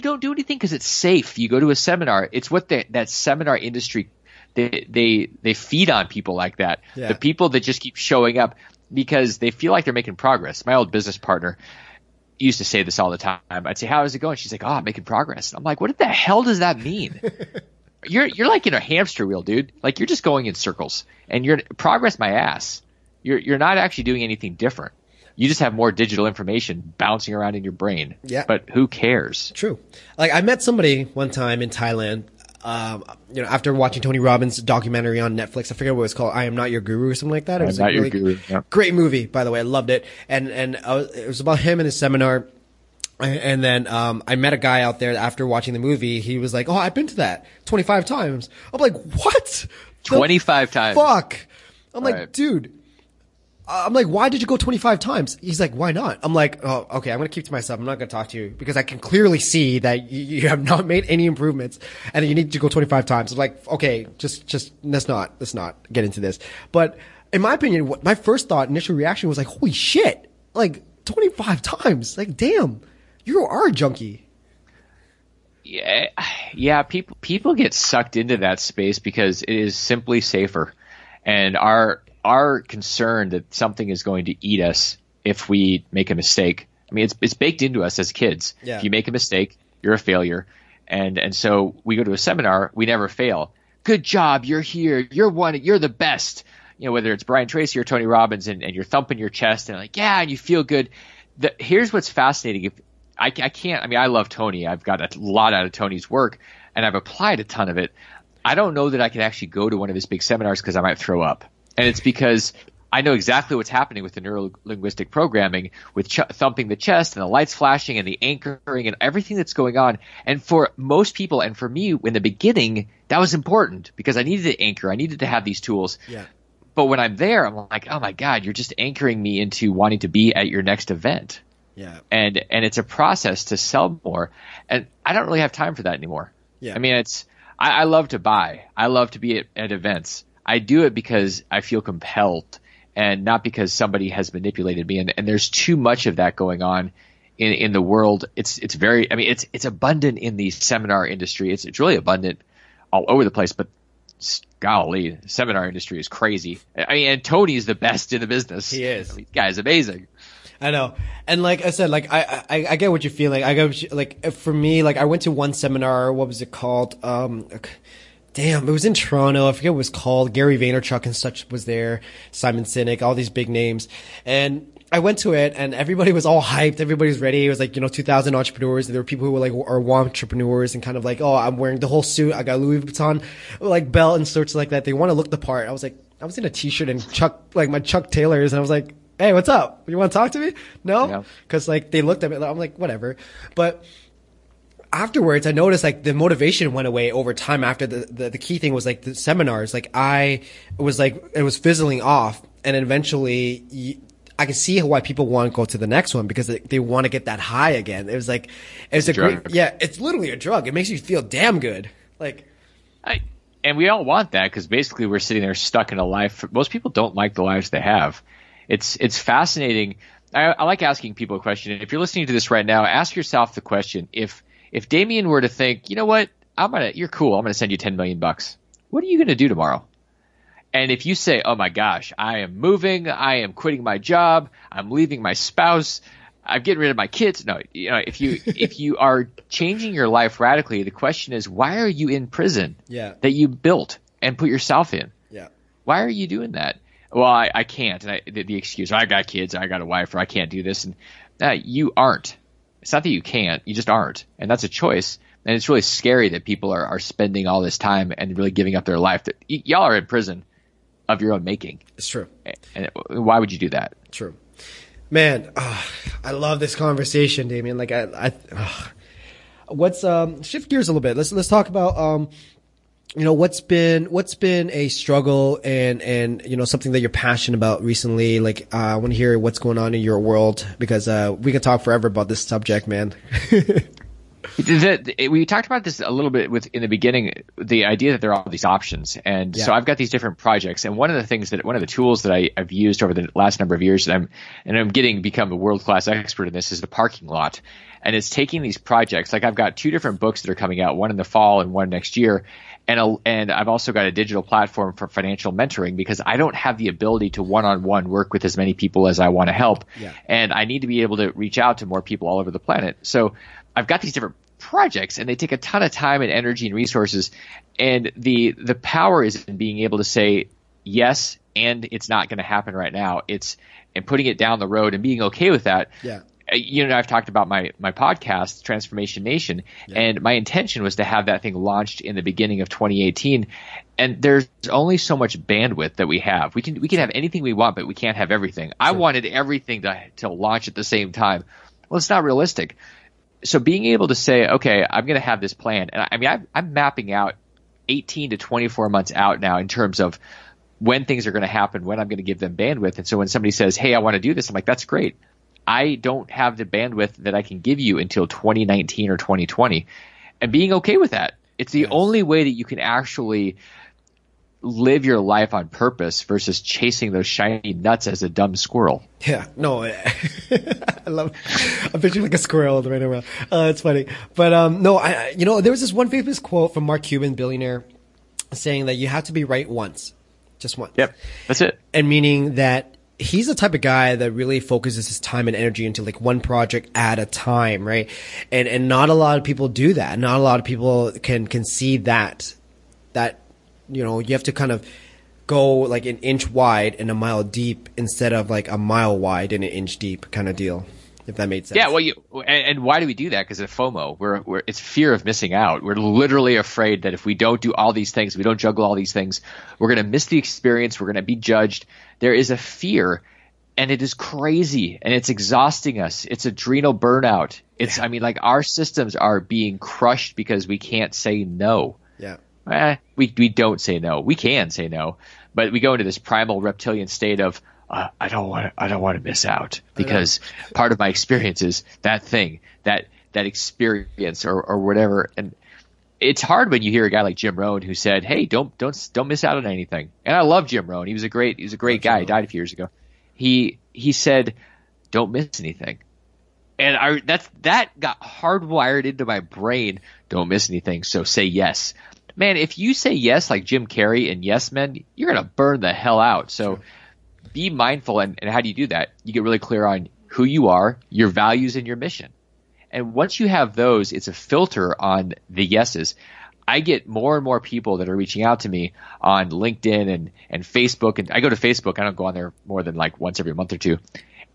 don't do anything? Because it's safe. You go to a seminar. It's what that seminar industry, they feed on people like that. Yeah. The people that just keep showing up because they feel like they're making progress. My old business partner used to say this all the time. I'd say, "How is it going?" She's like, "Oh, I'm making progress." And I'm like, "What the hell does that mean?" You're like in a hamster wheel, dude. Like you're just going in circles, and you're progress my ass. You're not actually doing anything different. You just have more digital information bouncing around in your brain. Yeah. But who cares? True. Like I met somebody one time in Thailand, after watching Tony Robbins' documentary on Netflix. I forget what it's called. I Am Not Your Guru or something like that. It was like a really Guru. Yeah. Great movie, by the way. I loved it. And it was about him and his seminar. And then I met a guy out there after watching the movie. He was like, "Oh, I've been to that 25 times." I'm like, "What? 25 times? Fuck." I'm like, right. Dude. I'm like, "Why did you go 25 times?" He's like, "Why not?" I'm like, "Oh, okay. I'm going to keep to myself. I'm not going to talk to you because I can clearly see that you have not made any improvements and you need to go 25 times. I'm like, "Okay, just let's not get into this." But in my opinion, my first thought, initial reaction was like, "Holy shit. Like 25 times. Like, damn, you are a junkie." Yeah. Yeah. People get sucked into that space because it is simply safer, and our concern that something is going to eat us if we make a mistake. I mean, it's baked into us as kids. Yeah. If you make a mistake, you're a failure. And so we go to a seminar, we never fail. "Good job. You're here. You're the best." You know, whether it's Brian Tracy or Tony Robbins, and you're thumping your chest and like, yeah, and you feel good. Here's what's fascinating. I love Tony. I've got a lot out of Tony's work and I've applied a ton of it. I don't know that I can actually go to one of his big seminars because I might throw up. And it's because I know exactly what's happening with the neuro-linguistic programming, with thumping the chest and the lights flashing and the anchoring and everything that's going on. And for most people, and for me in the beginning, that was important because I needed to anchor. I needed to have these tools. Yeah. But when I'm there, I'm like, "Oh my God, you're just anchoring me into wanting to be at your next event." Yeah. And it's a process to sell more. And I don't really have time for that anymore. Yeah. I mean, I love to buy. I love to be at events. I do it because I feel compelled and not because somebody has manipulated me. And there's too much of that going on in the world. It's very – I mean it's abundant in the seminar industry. It's really abundant all over the place, but golly, the seminar industry is crazy. I mean, and Tony is the best in the business. He is. I mean, the guy is amazing. I know. And like I said, like I get what you're feeling. I go like for me, like I went to one seminar. What was it called? Damn, it was in Toronto. I forget what it was called. Gary Vaynerchuk and such was there. Simon Sinek, all these big names. And I went to it and everybody was all hyped. Everybody was ready. It was like, 2,000 entrepreneurs. There were people who were like, are entrepreneurs and kind of like, "Oh, I'm wearing the whole suit. I got Louis Vuitton, like belt and sorts like that." They want to look the part. I was like, I was in a t-shirt and my Chuck Taylors. And I was like, "Hey, what's up? You want to talk to me?" No. Yeah. Cause like they looked at me. I'm like, whatever. But afterwards, I noticed like the motivation went away over time after the key thing was like the seminars. Like I was like, it was fizzling off, and eventually I could see why people want to go to the next one because they want to get that high again. It was like, it's a drug. It's literally a drug. It makes you feel damn good. Like, and we all want that because basically we're sitting there stuck in a life. Most people don't like the lives they have. It's fascinating. I like asking people a question. If you're listening to this right now, ask yourself the question, If Damion were to think, "You know what? You're cool. I'm gonna send you $10 million. What are you gonna do tomorrow?" And if you say, "Oh my gosh, I am moving. I am quitting my job. I'm leaving my spouse. I'm getting rid of my kids." No, if you are changing your life radically, the question is, why are you in prison that you built and put yourself in? Yeah. Why are you doing that? Well, I can't. And the excuse, "I got kids. I got a wife," or "I can't do this." And you aren't. It's not that you can't, you just aren't. And that's a choice. And it's really scary that people are spending all this time and really giving up their life. That y'all are in prison of your own making. It's true. And why would you do that? True. Man, I love this conversation, Damion. Like what's shift gears a little bit. Let's talk about you know, what's been a struggle and, you know, something that you're passionate about recently? Like, I want to hear what's going on in your world, because, we can talk forever about this subject, man. We talked about this a little bit in the beginning, the idea that there are all these options. And so I've got these different projects. And one of the tools that I've used over the last number of years, and I'm become a world-class expert in this, is the parking lot. And it's taking these projects. Like, I've got two different books that are coming out, one in the fall and one next year. And I've also got a digital platform for financial mentoring, because I don't have the ability to one-on-one work with as many people as I want to help. Yeah. And I need to be able to reach out to more people all over the planet. So I've got these different projects, and they take a ton of time and energy and resources. And the power is in being able to say yes, and it's not going to happen right now. And putting it down the road and being okay with that. Yeah. You know, I've talked about my podcast, Transformation Nation, and my intention was to have that thing launched in the beginning of 2018. And there's only so much bandwidth that we have. We can have anything we want, but we can't have everything. Sure. I wanted everything to launch at the same time. Well, it's not realistic. So being able to say, okay, I'm going to have this plan. And I'm mapping out 18 to 24 months out now in terms of when things are going to happen, when I'm going to give them bandwidth. And so when somebody says, hey, I want to do this, I'm like, that's great. I don't have the bandwidth that I can give you until 2019 or 2020. And being okay with that. It's the only way that you can actually live your life on purpose versus chasing those shiny nuts as a dumb squirrel. Yeah, no, I'm picturing like a squirrel right around. It's funny, but no, you know, there was this one famous quote from Mark Cuban, billionaire, saying that you have to be right once, just once. Yep, that's it. And meaning that he's the type of guy that really focuses his time and energy into like one project at a time, right? And not a lot of people do that. Not a lot of people can see that. You know, you have to kind of go like an inch wide and a mile deep instead of like a mile wide and an inch deep kind of deal, if that made sense. Yeah, well, and why do we do that? Because of FOMO. It's fear of missing out. We're literally afraid that if we don't do all these things, we don't juggle all these things, we're going to miss the experience, we're going to be judged. There is a fear, and it is crazy, and it's exhausting us. It's adrenal burnout. It's I mean, like, our systems are being crushed because we can't say no. Yeah. We don't say no. We can say no, but we go into this primal reptilian state of I don't want to miss out, because part of my experience is that thing, that experience or whatever. And it's hard when you hear a guy like Jim Rohn who said, "Hey, don't miss out on anything." And I love Jim Rohn. He was a great guy. He died a few years ago. He said, "Don't miss anything." And that got hardwired into my brain. Don't miss anything. So say yes. Man, if you say yes like Jim Carrey in Yes Men, you're going to burn the hell out. So be mindful. And how do you do that? You get really clear on who you are, your values, and your mission. And once you have those, it's a filter on the yeses. I get more and more people that are reaching out to me on LinkedIn and Facebook. And I go to Facebook. I don't go on there more than like once every month or two.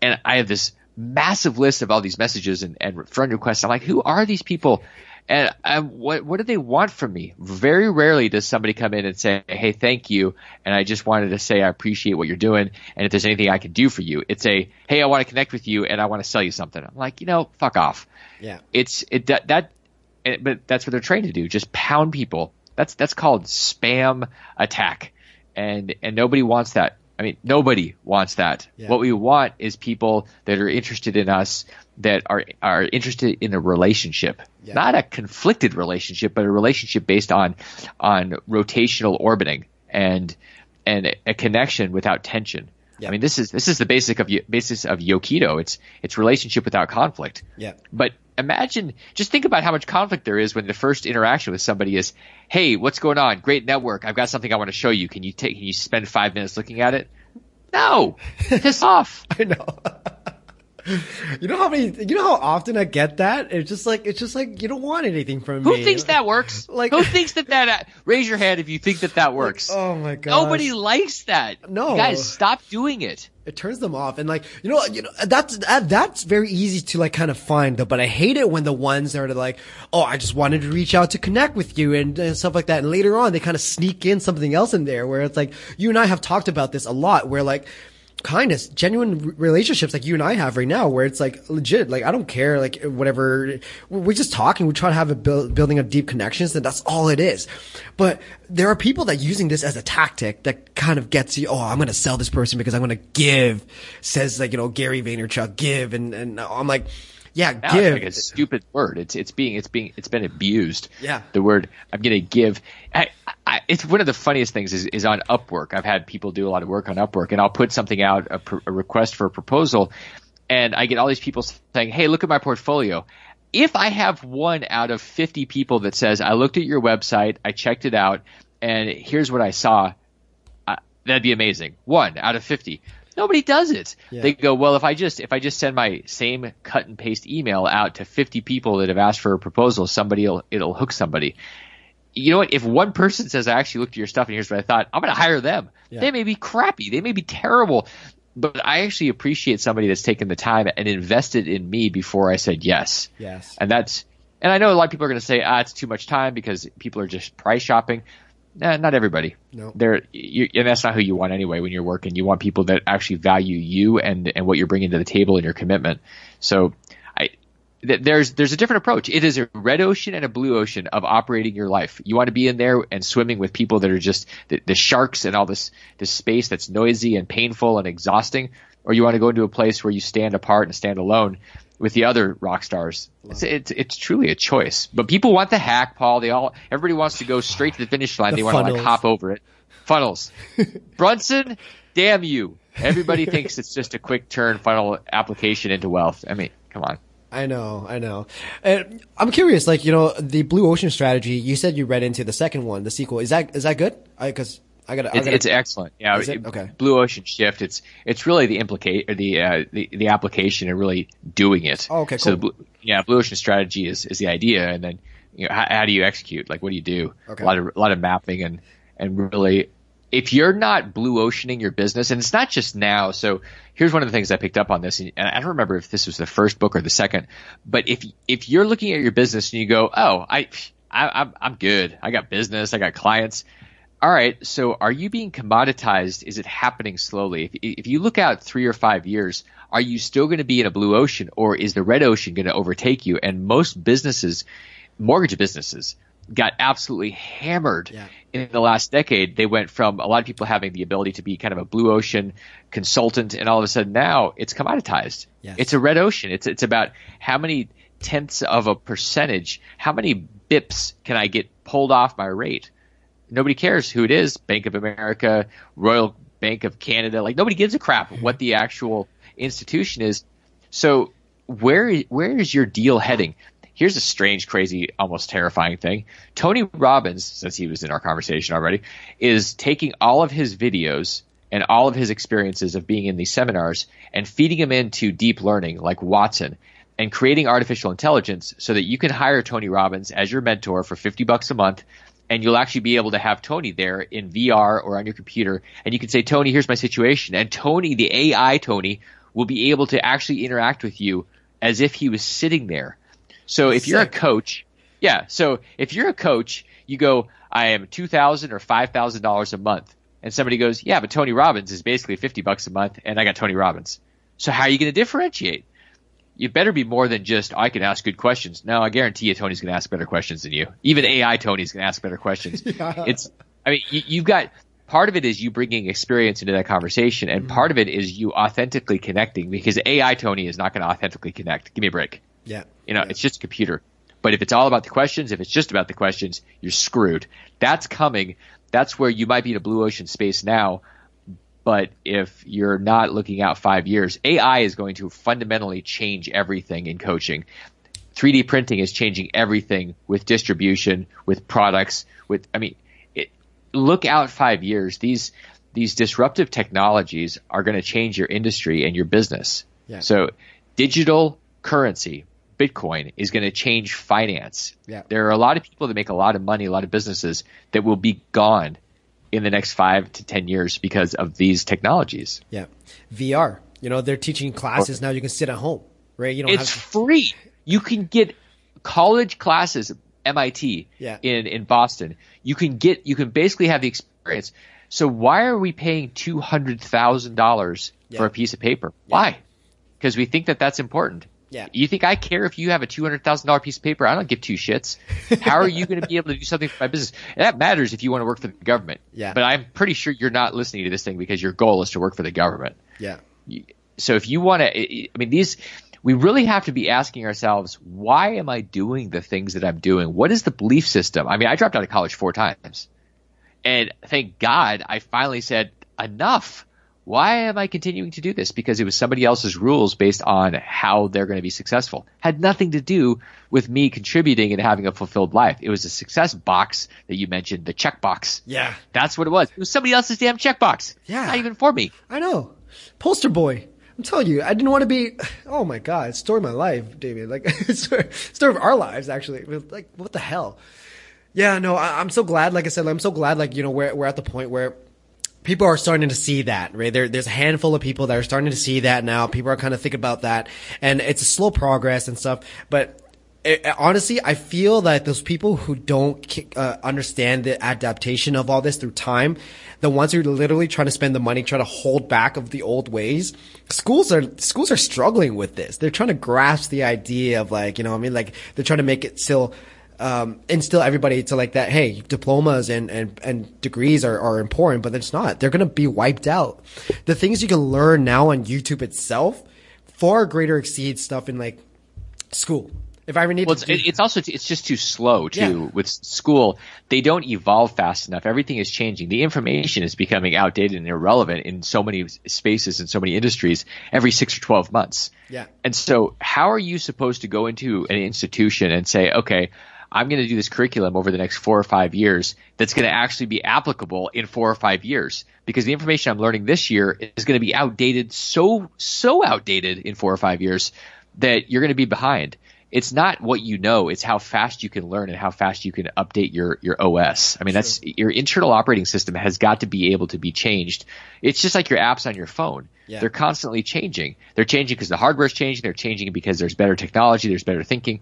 And I have this massive list of all these messages and friend requests. I'm like, who are these people? And what do they want from me? Very rarely does somebody come in and say, hey, thank you, and I just wanted to say I appreciate what you're doing, and if there's anything I can do for you. It's a, hey, I want to connect with you, and I want to sell you something. I'm like, you know, fuck off. Yeah. But that's what they're trained to do, just pound people. That's called spam attack, and nobody wants that. I mean, nobody wants that. Yeah. What we want is people that are interested in us, that are interested in a relationship, not a conflicted relationship, but a relationship based on rotational orbiting and a connection without tension. Yeah. I mean, this is the basis of Yokido. It's relationship without conflict. Yeah. But imagine, just think about how much conflict there is when the first interaction with somebody is, hey, what's going on? Great network. I've got something I want to show you. Can you spend 5 minutes looking at it? No. Piss off. I know. You know how often I get that? It's just like you don't want anything from me. Who thinks that works? Like, who thinks that raise your hand if you think that works. Like, oh my god. Nobody likes that. No. You guys, stop doing it. It turns them off. And like, you know, that's very easy to like kind of find though, but I hate it when the ones that are like, oh, I just wanted to reach out to connect with you and stuff like that. And later on, they kind of sneak in something else in there where it's like, you and I have talked about this a lot where like, kindness, genuine relationships like you and I have right now, where it's like legit, like I don't care, like whatever, we're just talking, we try to have a building of deep connections, and that's all it is. But there are people that using this as a tactic that kind of gets you, oh, I'm going to sell this person because I'm going to give, says like, you know, Gary Vaynerchuk, give, and I'm like, yeah, give. It's like a stupid word. It's been abused. Yeah. The word I'm going to give. It's one of the funniest things is on Upwork. I've had people do a lot of work on Upwork, and I'll put something out, a request for a proposal, and I get all these people saying, hey, look at my portfolio. If I have one out of 50 people that says, I looked at your website, I checked it out, and here's what I saw, that'd be amazing. One out of 50. Nobody does it. Yeah. They go, well, if I just send my same cut and paste email out to 50 people that have asked for a proposal, it'll hook somebody. You know what? If one person says, I actually looked at your stuff and here's what I thought, I'm going to hire them. Yeah. They may be crappy. They may be terrible. But I actually appreciate somebody that's taken the time and invested in me before I said yes. Yes. And I know a lot of people are going to say, it's too much time because people are just price shopping. Nah, not everybody. No. And that's not who you want anyway when you're working. You want people that actually value you and what you're bringing to the table and your commitment. So there's a different approach. It is a red ocean and a blue ocean of operating your life. You want to be in there and swimming with people that are just the sharks and all this space that's noisy and painful and exhausting, or you want to go into a place where you stand apart and stand alone with the other rock stars. It's truly a choice. But people want the hack, Paul. Everybody wants to go straight to the finish line. They want to like hop over it. Funnels. Brunson, damn you. Everybody thinks it's just a quick turn funnel application into wealth. I mean, come on. I know. And I'm curious, like, you know, the Blue Ocean Strategy, you said you read into the second one, the sequel. Is that good? It's excellent. Yeah. Okay. Blue Ocean Shift. It's really the application and really doing it. Oh, okay. Cool. So Blue Ocean Strategy is the idea, and then how do you execute? Like, what do you do? Okay. A lot of mapping and really, if you're not blue oceaning your business, and it's not just now. So here's one of the things I picked up on this, and I don't remember if this was the first book or the second, but if you're looking at your business and you go, oh, I'm good. I got business. I got clients. All right, so are you being commoditized? Is it happening slowly? If you look out 3 or 5 years, are you still going to be in a blue ocean, or is the red ocean going to overtake you? And most businesses, mortgage businesses, got absolutely hammered in the last decade. They went from a lot of people having the ability to be kind of a blue ocean consultant, and all of a sudden now it's commoditized. Yes. It's a red ocean. It's about how many tenths of a percentage, how many bips can I get pulled off my rate? Nobody cares who it is, Bank of America, Royal Bank of Canada. Like, nobody gives a crap what the actual institution is. So where is your deal heading? Here's a strange, crazy, almost terrifying thing. Tony Robbins, since he was in our conversation already, is taking all of his videos and all of his experiences of being in these seminars and feeding them into deep learning like Watson and creating artificial intelligence so that you can hire Tony Robbins as your mentor for $50 a month. And you'll actually be able to have Tony there in VR or on your computer. And you can say, Tony, here's my situation. And Tony, the AI Tony, will be able to actually interact with you as if he was sitting there. So if you're a coach, you go, I am $2,000 or $5,000 a month. And somebody goes, yeah, but Tony Robbins is basically $50 a month, and I got Tony Robbins. So how are you going to differentiate? You better be more than just, I can ask good questions. No, I guarantee you Tony's going to ask better questions than you. Even AI Tony's going to ask better questions. Yeah. You've got – part of it is you bringing experience into that conversation, and part of it is you authentically connecting, because AI Tony is not going to authentically connect. Give me a break. Yeah. It's just a computer. But if it's all about the questions, if it's just about the questions, you're screwed. That's coming. That's where you might be in a blue ocean space now. But if you're not looking out 5 years, AI is going to fundamentally change everything in coaching. 3D printing is changing everything with distribution, with products. Look out 5 years. These disruptive technologies are going to change your industry and your business. Yeah. So digital currency, Bitcoin, is going to change finance. Yeah. There are a lot of people that make a lot of money, a lot of businesses that will be gone in the next 5 to 10 years because of these technologies. Yeah. VR. They're teaching classes now. You can sit at home, right? Free. You can get college classes, MIT in Boston. You can basically have the experience. So why are we paying $200,000 for a piece of paper. Yeah. Why? Because we think that that's important. Yeah. You think I care if you have a $200,000 piece of paper? I don't give two shits. How are you going to be able to do something for my business? And that matters if you want to work for the government. Yeah. But I'm pretty sure you're not listening to this thing because your goal is to work for the government. Yeah. So if you want to, I mean, these, we really have to be asking ourselves, why am I doing the things that I'm doing? What is the belief system? I mean, I dropped out of college 4 times. And thank God I finally said, enough. Why am I continuing to do this? Because it was somebody else's rules based on how they're going to be successful. Had nothing to do with me contributing and having a fulfilled life. It was a success box that you mentioned, the checkbox. Yeah. That's what it was. It was somebody else's damn checkbox. Yeah. Not even for me. I know. Poster boy. I'm telling you, I didn't want to be – oh my God. It's the story of my life, Damion. Like, it's the story of our lives, actually. Like, what the hell? Yeah, no, I'm so glad. Like I said, I'm so glad, like, you know, we're at the point where – people are starting to see that, right? There's a handful of people that are starting to see that now. People are kind of thinking about that, and it's a slow progress and stuff. But honestly, I feel that those people who don't understand the adaptation of all this through time, the ones who are literally trying to spend the money, trying to hold back of the old ways, schools are struggling with this. They're trying to grasp the idea of, like, you know what I mean? Like, they're trying to make it still instill everybody to, like, that, hey, diplomas and degrees are important, but it's not. They're going to be wiped out. The things you can learn now on YouTube itself far greater exceeds stuff in, like, school. If I ever need to it's just too slow too. Yeah. With school, they don't evolve fast enough. Everything is changing. The information is becoming outdated and irrelevant in so many spaces and so many industries every 6 or 12 months. Yeah. And so how are you supposed to go into an institution and say, okay, I'm going to do this curriculum over the next 4 or 5 years that's going to actually be applicable in 4 or 5 years, because the information I'm learning this year is going to be outdated, so outdated in 4 or 5 years that you're going to be behind. It's not what you know, it's how fast you can learn and how fast you can update your OS. I mean, that's your internal operating system has got to be able to be changed. It's just like your apps on your phone. Yeah. They're constantly changing. They're changing because the hardware's changing. They're changing because there's better technology. There's better thinking.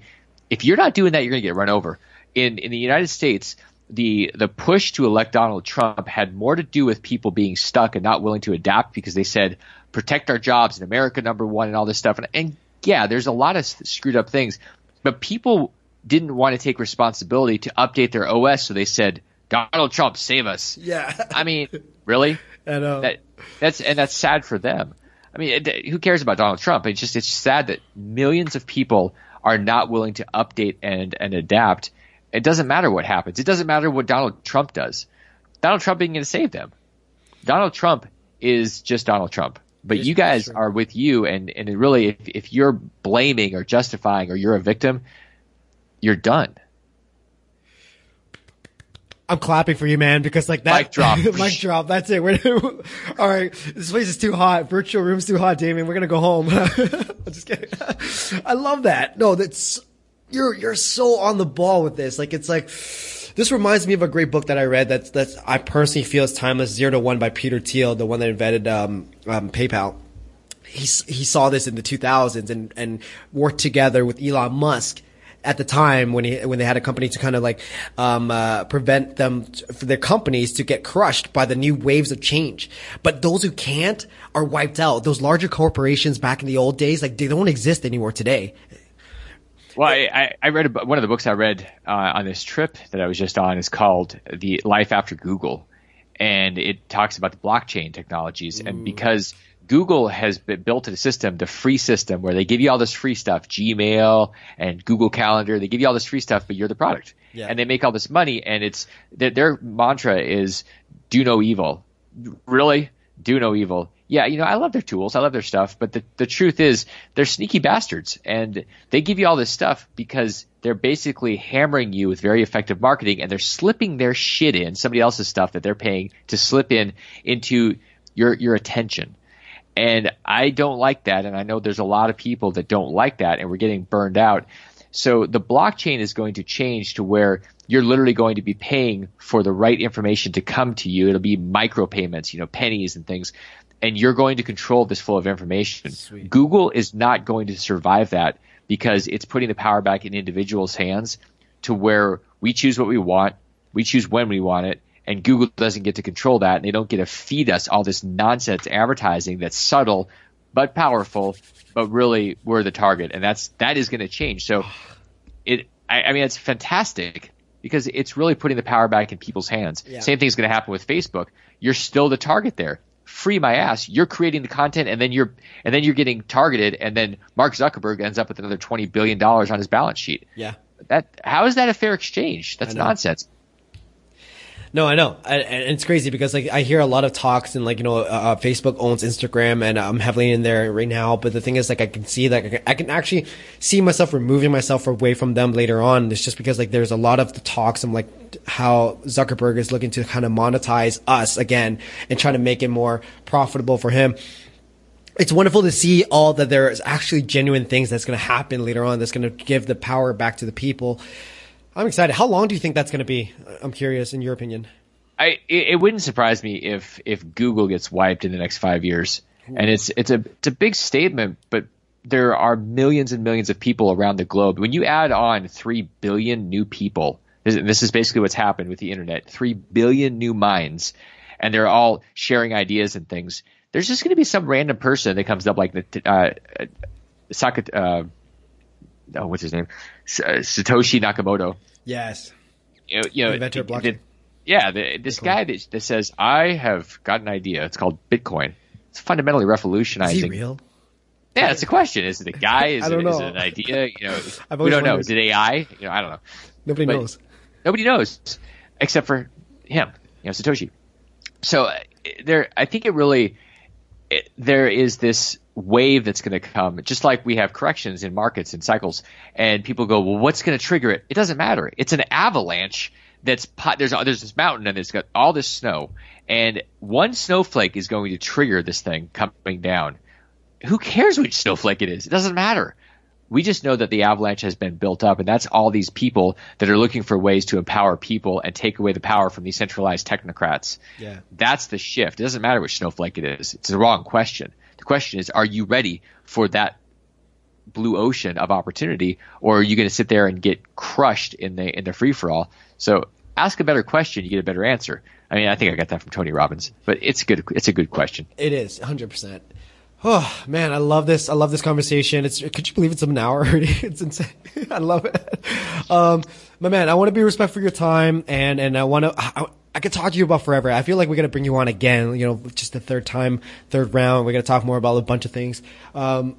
If you're not doing that, you're going to get run over. In the United States, the push to elect Donald Trump had more to do with people being stuck and not willing to adapt, because they said, protect our jobs in America, number one, and all this stuff. And yeah, there's a lot of screwed up things, but people didn't want to take responsibility to update their OS. So they said, Donald Trump, save us. Yeah. I mean, really? I know. That's sad for them. I mean, who cares about Donald Trump? It's sad that millions of people are not willing to update and adapt. It doesn't matter what happens. It doesn't matter what Donald Trump does. Donald Trump isn't going to save them. Donald Trump is just Donald Trump. But you guys are with you, and it really, if you're blaming or justifying or you're a victim, you're done. I'm clapping for you, man, because like that. Mic drop. Mic drop. That's it. All right. This place is too hot. Virtual room's too hot, Damion. We're going to go home. I'm just kidding. I love that. No, that's, you're so on the ball with this. Like, it's like, this reminds me of a great book that I read that's I personally feel is timeless, Zero to One by Peter Thiel, the one that invented, PayPal. He saw this in the 2000s and worked together with Elon Musk at the time when they had a company to kind of like prevent them for their companies to get crushed by the new waves of change. But those who can't are wiped out. Those larger corporations back in the old days, like, they don't exist anymore today. Well, I read one of the books I read on this trip that I was just on is called The Life After Google, and it talks about the blockchain technologies. Ooh. And because Google has built a system, the free system, where they give you all this free stuff, Gmail and Google Calendar. They give you all this free stuff, but you're the product. Yeah. And they make all this money, and it's their mantra is do no evil. Really? Do no evil. Yeah, you know, I love their tools. I love their stuff. But the truth is they're sneaky bastards, and they give you all this stuff because they're basically hammering you with very effective marketing, and they're slipping their shit in, somebody else's stuff that they're paying to slip in into your attention. And I don't like that, and I know there's a lot of people that don't like that, and we're getting burned out. So the blockchain is going to change to where you're literally going to be paying for the right information to come to you. It'll be micropayments, you know, pennies and things, and you're going to control this flow of information. Sweet. Google is not going to survive that, because it's putting the power back in individuals' hands to where we choose what we want, we choose when we want it, And Google doesn't get to control that, and they don't get to feed us all this nonsense advertising that's subtle but powerful, but really we're the target. And that is going to change. So it's fantastic because it's really putting the power back in people's hands. Yeah. Same thing's going to happen with Facebook. You're still the target there. Free my ass. You're creating the content, and then you're getting targeted, and then Mark Zuckerberg ends up with another $20 billion on his balance sheet. Yeah. How is that a fair exchange? That's nonsense. No, I know. And it's crazy because I hear a lot of talks and Facebook owns Instagram and I'm heavily in there right now. But the thing is I can see that I can actually see myself removing myself away from them later on. It's just because there's a lot of the talks and how Zuckerberg is looking to kind of monetize us again and trying to make it more profitable for him. It's wonderful to see all that there is actually genuine things that's going to happen later on that's going to give the power back to the people. I'm excited. How long do you think that's going to be? I'm curious in your opinion. It wouldn't surprise me if Google gets wiped in the next 5 years. And it's a big statement, but there are millions and millions of people around the globe. When you add on 3 billion new people, this is basically what's happened with the internet, 3 billion new minds, and they're all sharing ideas and things. There's just going to be some random person that comes up like what's his name? Satoshi Nakamoto. Yes. Inventor of blockchain. This Bitcoin guy that says, I have got an idea. It's called Bitcoin. It's fundamentally revolutionizing. Is he real? Yeah, that's the question. Is it a guy? Is it an idea? We don't know. Is it AI? I don't know. Nobody knows except for him, Satoshi. So there is this wave that's going to come, just like we have corrections in markets and cycles, and people go, well, what's going to trigger it? It doesn't matter. It's an avalanche there's this mountain and it's got all this snow, and one snowflake is going to trigger this thing coming down. Who cares which snowflake it is? It doesn't matter. We just know that the avalanche has been built up, and that's all these people that are looking for ways to empower people and take away the power from these centralized technocrats. Yeah. That's the shift. It doesn't matter which snowflake it is. It's the wrong question. The question is, are you ready for that blue ocean of opportunity, or are you going to sit there and get crushed in the free-for-all? So ask a better question, you get a better answer. I mean, I think I got that from Tony Robbins, but it's a good question. It is, 100%. Oh man, I love this. I love this conversation. Could you believe it's an hour already? It's insane. I love it. My man, I want to be respectful of your time, and I want to, I could talk to you about forever. I feel like we're going to bring you on again, just the third round. We're going to talk more about a bunch of things. I'm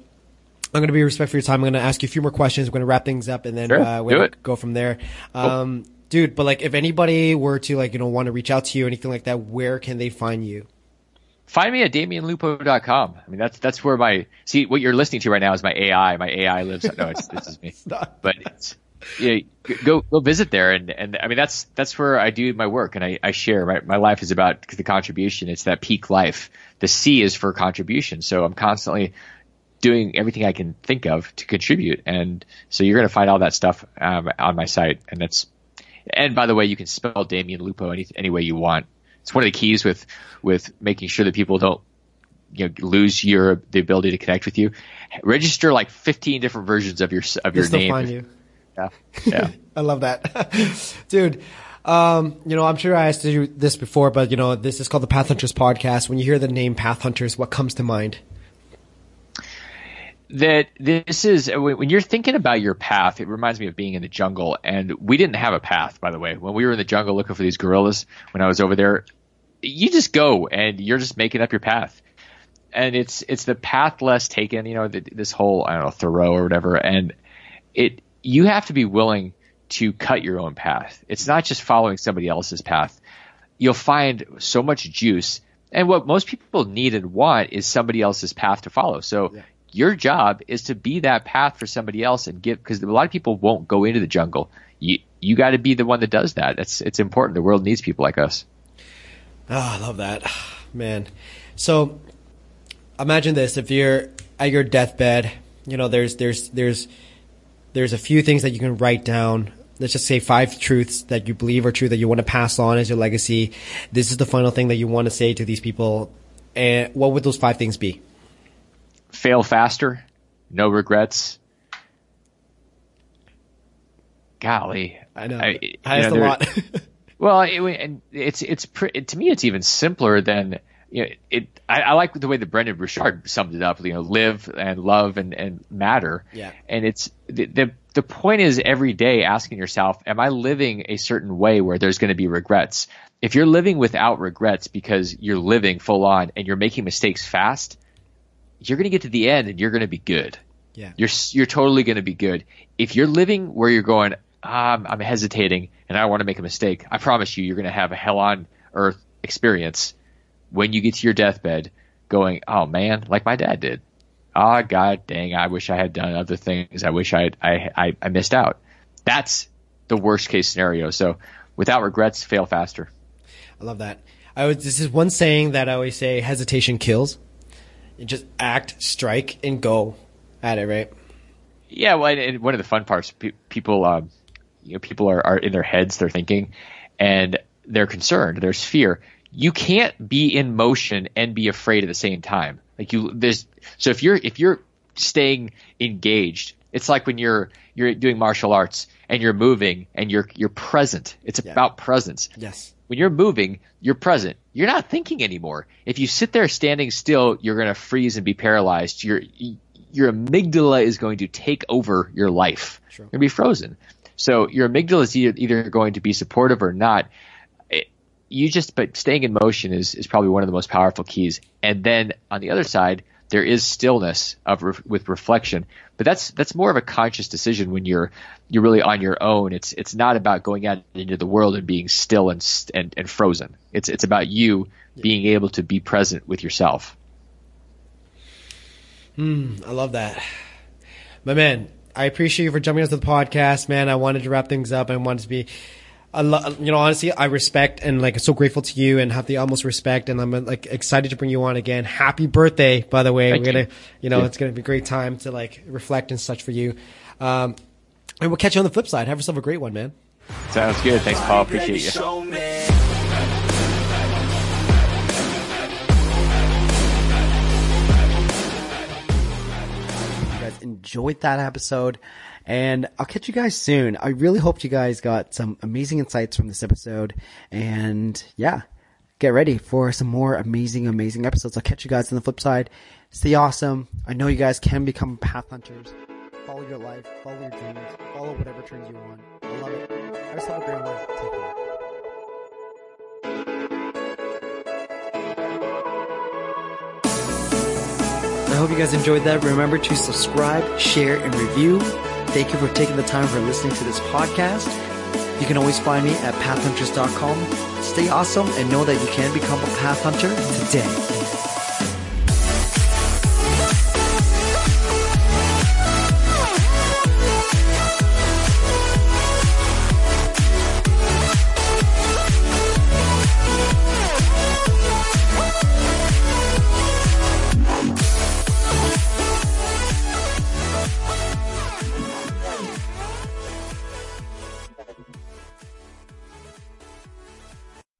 going to be respectful of your time. I'm going to ask you a few more questions. We're going to wrap things up, and then we'll go from there. Cool. Dude, but if anybody were to want to reach out to you, anything like that, where can they find you? Find me at DamianLupo.com. I mean, that's where what you're listening to right now is my AI. My AI lives. No, this is me. But go visit there. And I mean, that's where I do my work, and I share. My life is about the contribution. It's that peak life. The C is for contribution. So I'm constantly doing everything I can think of to contribute. And so you're going to find all that stuff on my site. And by the way, you can spell Damion Lupo any way you want. It's one of the keys with making sure that people don't lose the ability to connect with you. Register 15 different versions of your name. They'll find you. Yeah. I love that, dude. I'm sure I asked you this before, but this is called the Path Hunters Podcast. When you hear the name Path Hunters, what comes to mind? That this is when you're thinking about your path, it reminds me of being in the jungle, and we didn't have a path, by the way. When we were in the jungle looking for these gorillas, when I was over there. You just go, and you're just making up your path, and it's the path less taken. This whole Thoreau or whatever, and you have to be willing to cut your own path. It's not just following somebody else's path. You'll find so much juice, and what most people need and want is somebody else's path to follow. So your job is to be that path for somebody else and give, because a lot of people won't go into the jungle. You got to be the one that does that. It's important. The world needs people like us. Oh, I love that, man. So imagine this, if you're at your deathbed, there's a few things that you can write down. Let's just say 5 truths that you believe are true that you want to pass on as your legacy. This is the final thing that you want to say to these people. And what would those 5 things be? Fail faster, no regrets. Golly. I know. That's a lot. Well, to me, it's even simpler than I like the way that Brendan Burchard summed it up. Live and love and matter. Yeah. And it's the point is every day asking yourself, am I living a certain way where there's going to be regrets? If you're living without regrets because you're living full on and you're making mistakes fast, you're going to get to the end and you're going to be good. Yeah. You're totally going to be good. If you're living where you're going, I'm hesitating and I want to make a mistake, I promise you're going to have a hell on earth experience when you get to your deathbed going, oh man, like my dad did. Oh, God dang, I wish I had done other things. I wish I missed out. That's the worst case scenario. So without regrets, fail faster. I love that. This is one saying that I always say, hesitation kills. You just act, strike, and go at it, right? Yeah, well, and one of the fun parts, people are in their heads, they're thinking, and they're concerned, there's fear. You can't be in motion and be afraid at the same time. So if you're staying engaged, it's like when you're doing martial arts and you're moving and you're present. It's about presence. Yes. When you're moving, you're present. You're not thinking anymore. If you sit there standing still, you're going to freeze and be paralyzed. Your amygdala is going to take over your life. Sure. You're going to be frozen. So your amygdala is either going to be supportive or not. But staying in motion is probably one of the most powerful keys. And then on the other side, there is stillness with reflection, but that's more of a conscious decision when you're really on your own. It's not about going out into the world and being still and frozen. It's about you being able to be present with yourself. I love that, my man. I appreciate you for jumping onto the podcast, man. I wanted to wrap things up. I wanted to be. Honestly, I respect and I'm so grateful to you and have the utmost respect. And I'm excited to bring you on again. Happy birthday, by the way. Thank you. It's going to be a great time to reflect and such for you. And we'll catch you on the flip side. Have yourself a great one, man. Sounds good. Thanks, Paul. Appreciate you. Enjoyed that episode, and I'll catch you guys soon. I really hope you guys got some amazing insights from this episode, and get ready for some more amazing episodes. I'll catch you guys on the flip side. Stay awesome. I know you guys can become path hunters. Follow your life, follow your dreams, follow whatever turns you on. I love it. I just have a great one. Take care. I hope you guys enjoyed that. Remember to subscribe, share, and review. Thank you for taking the time for listening to this podcast. You can always find me at pathhunters.com. Stay awesome and know that you can become a path hunter today.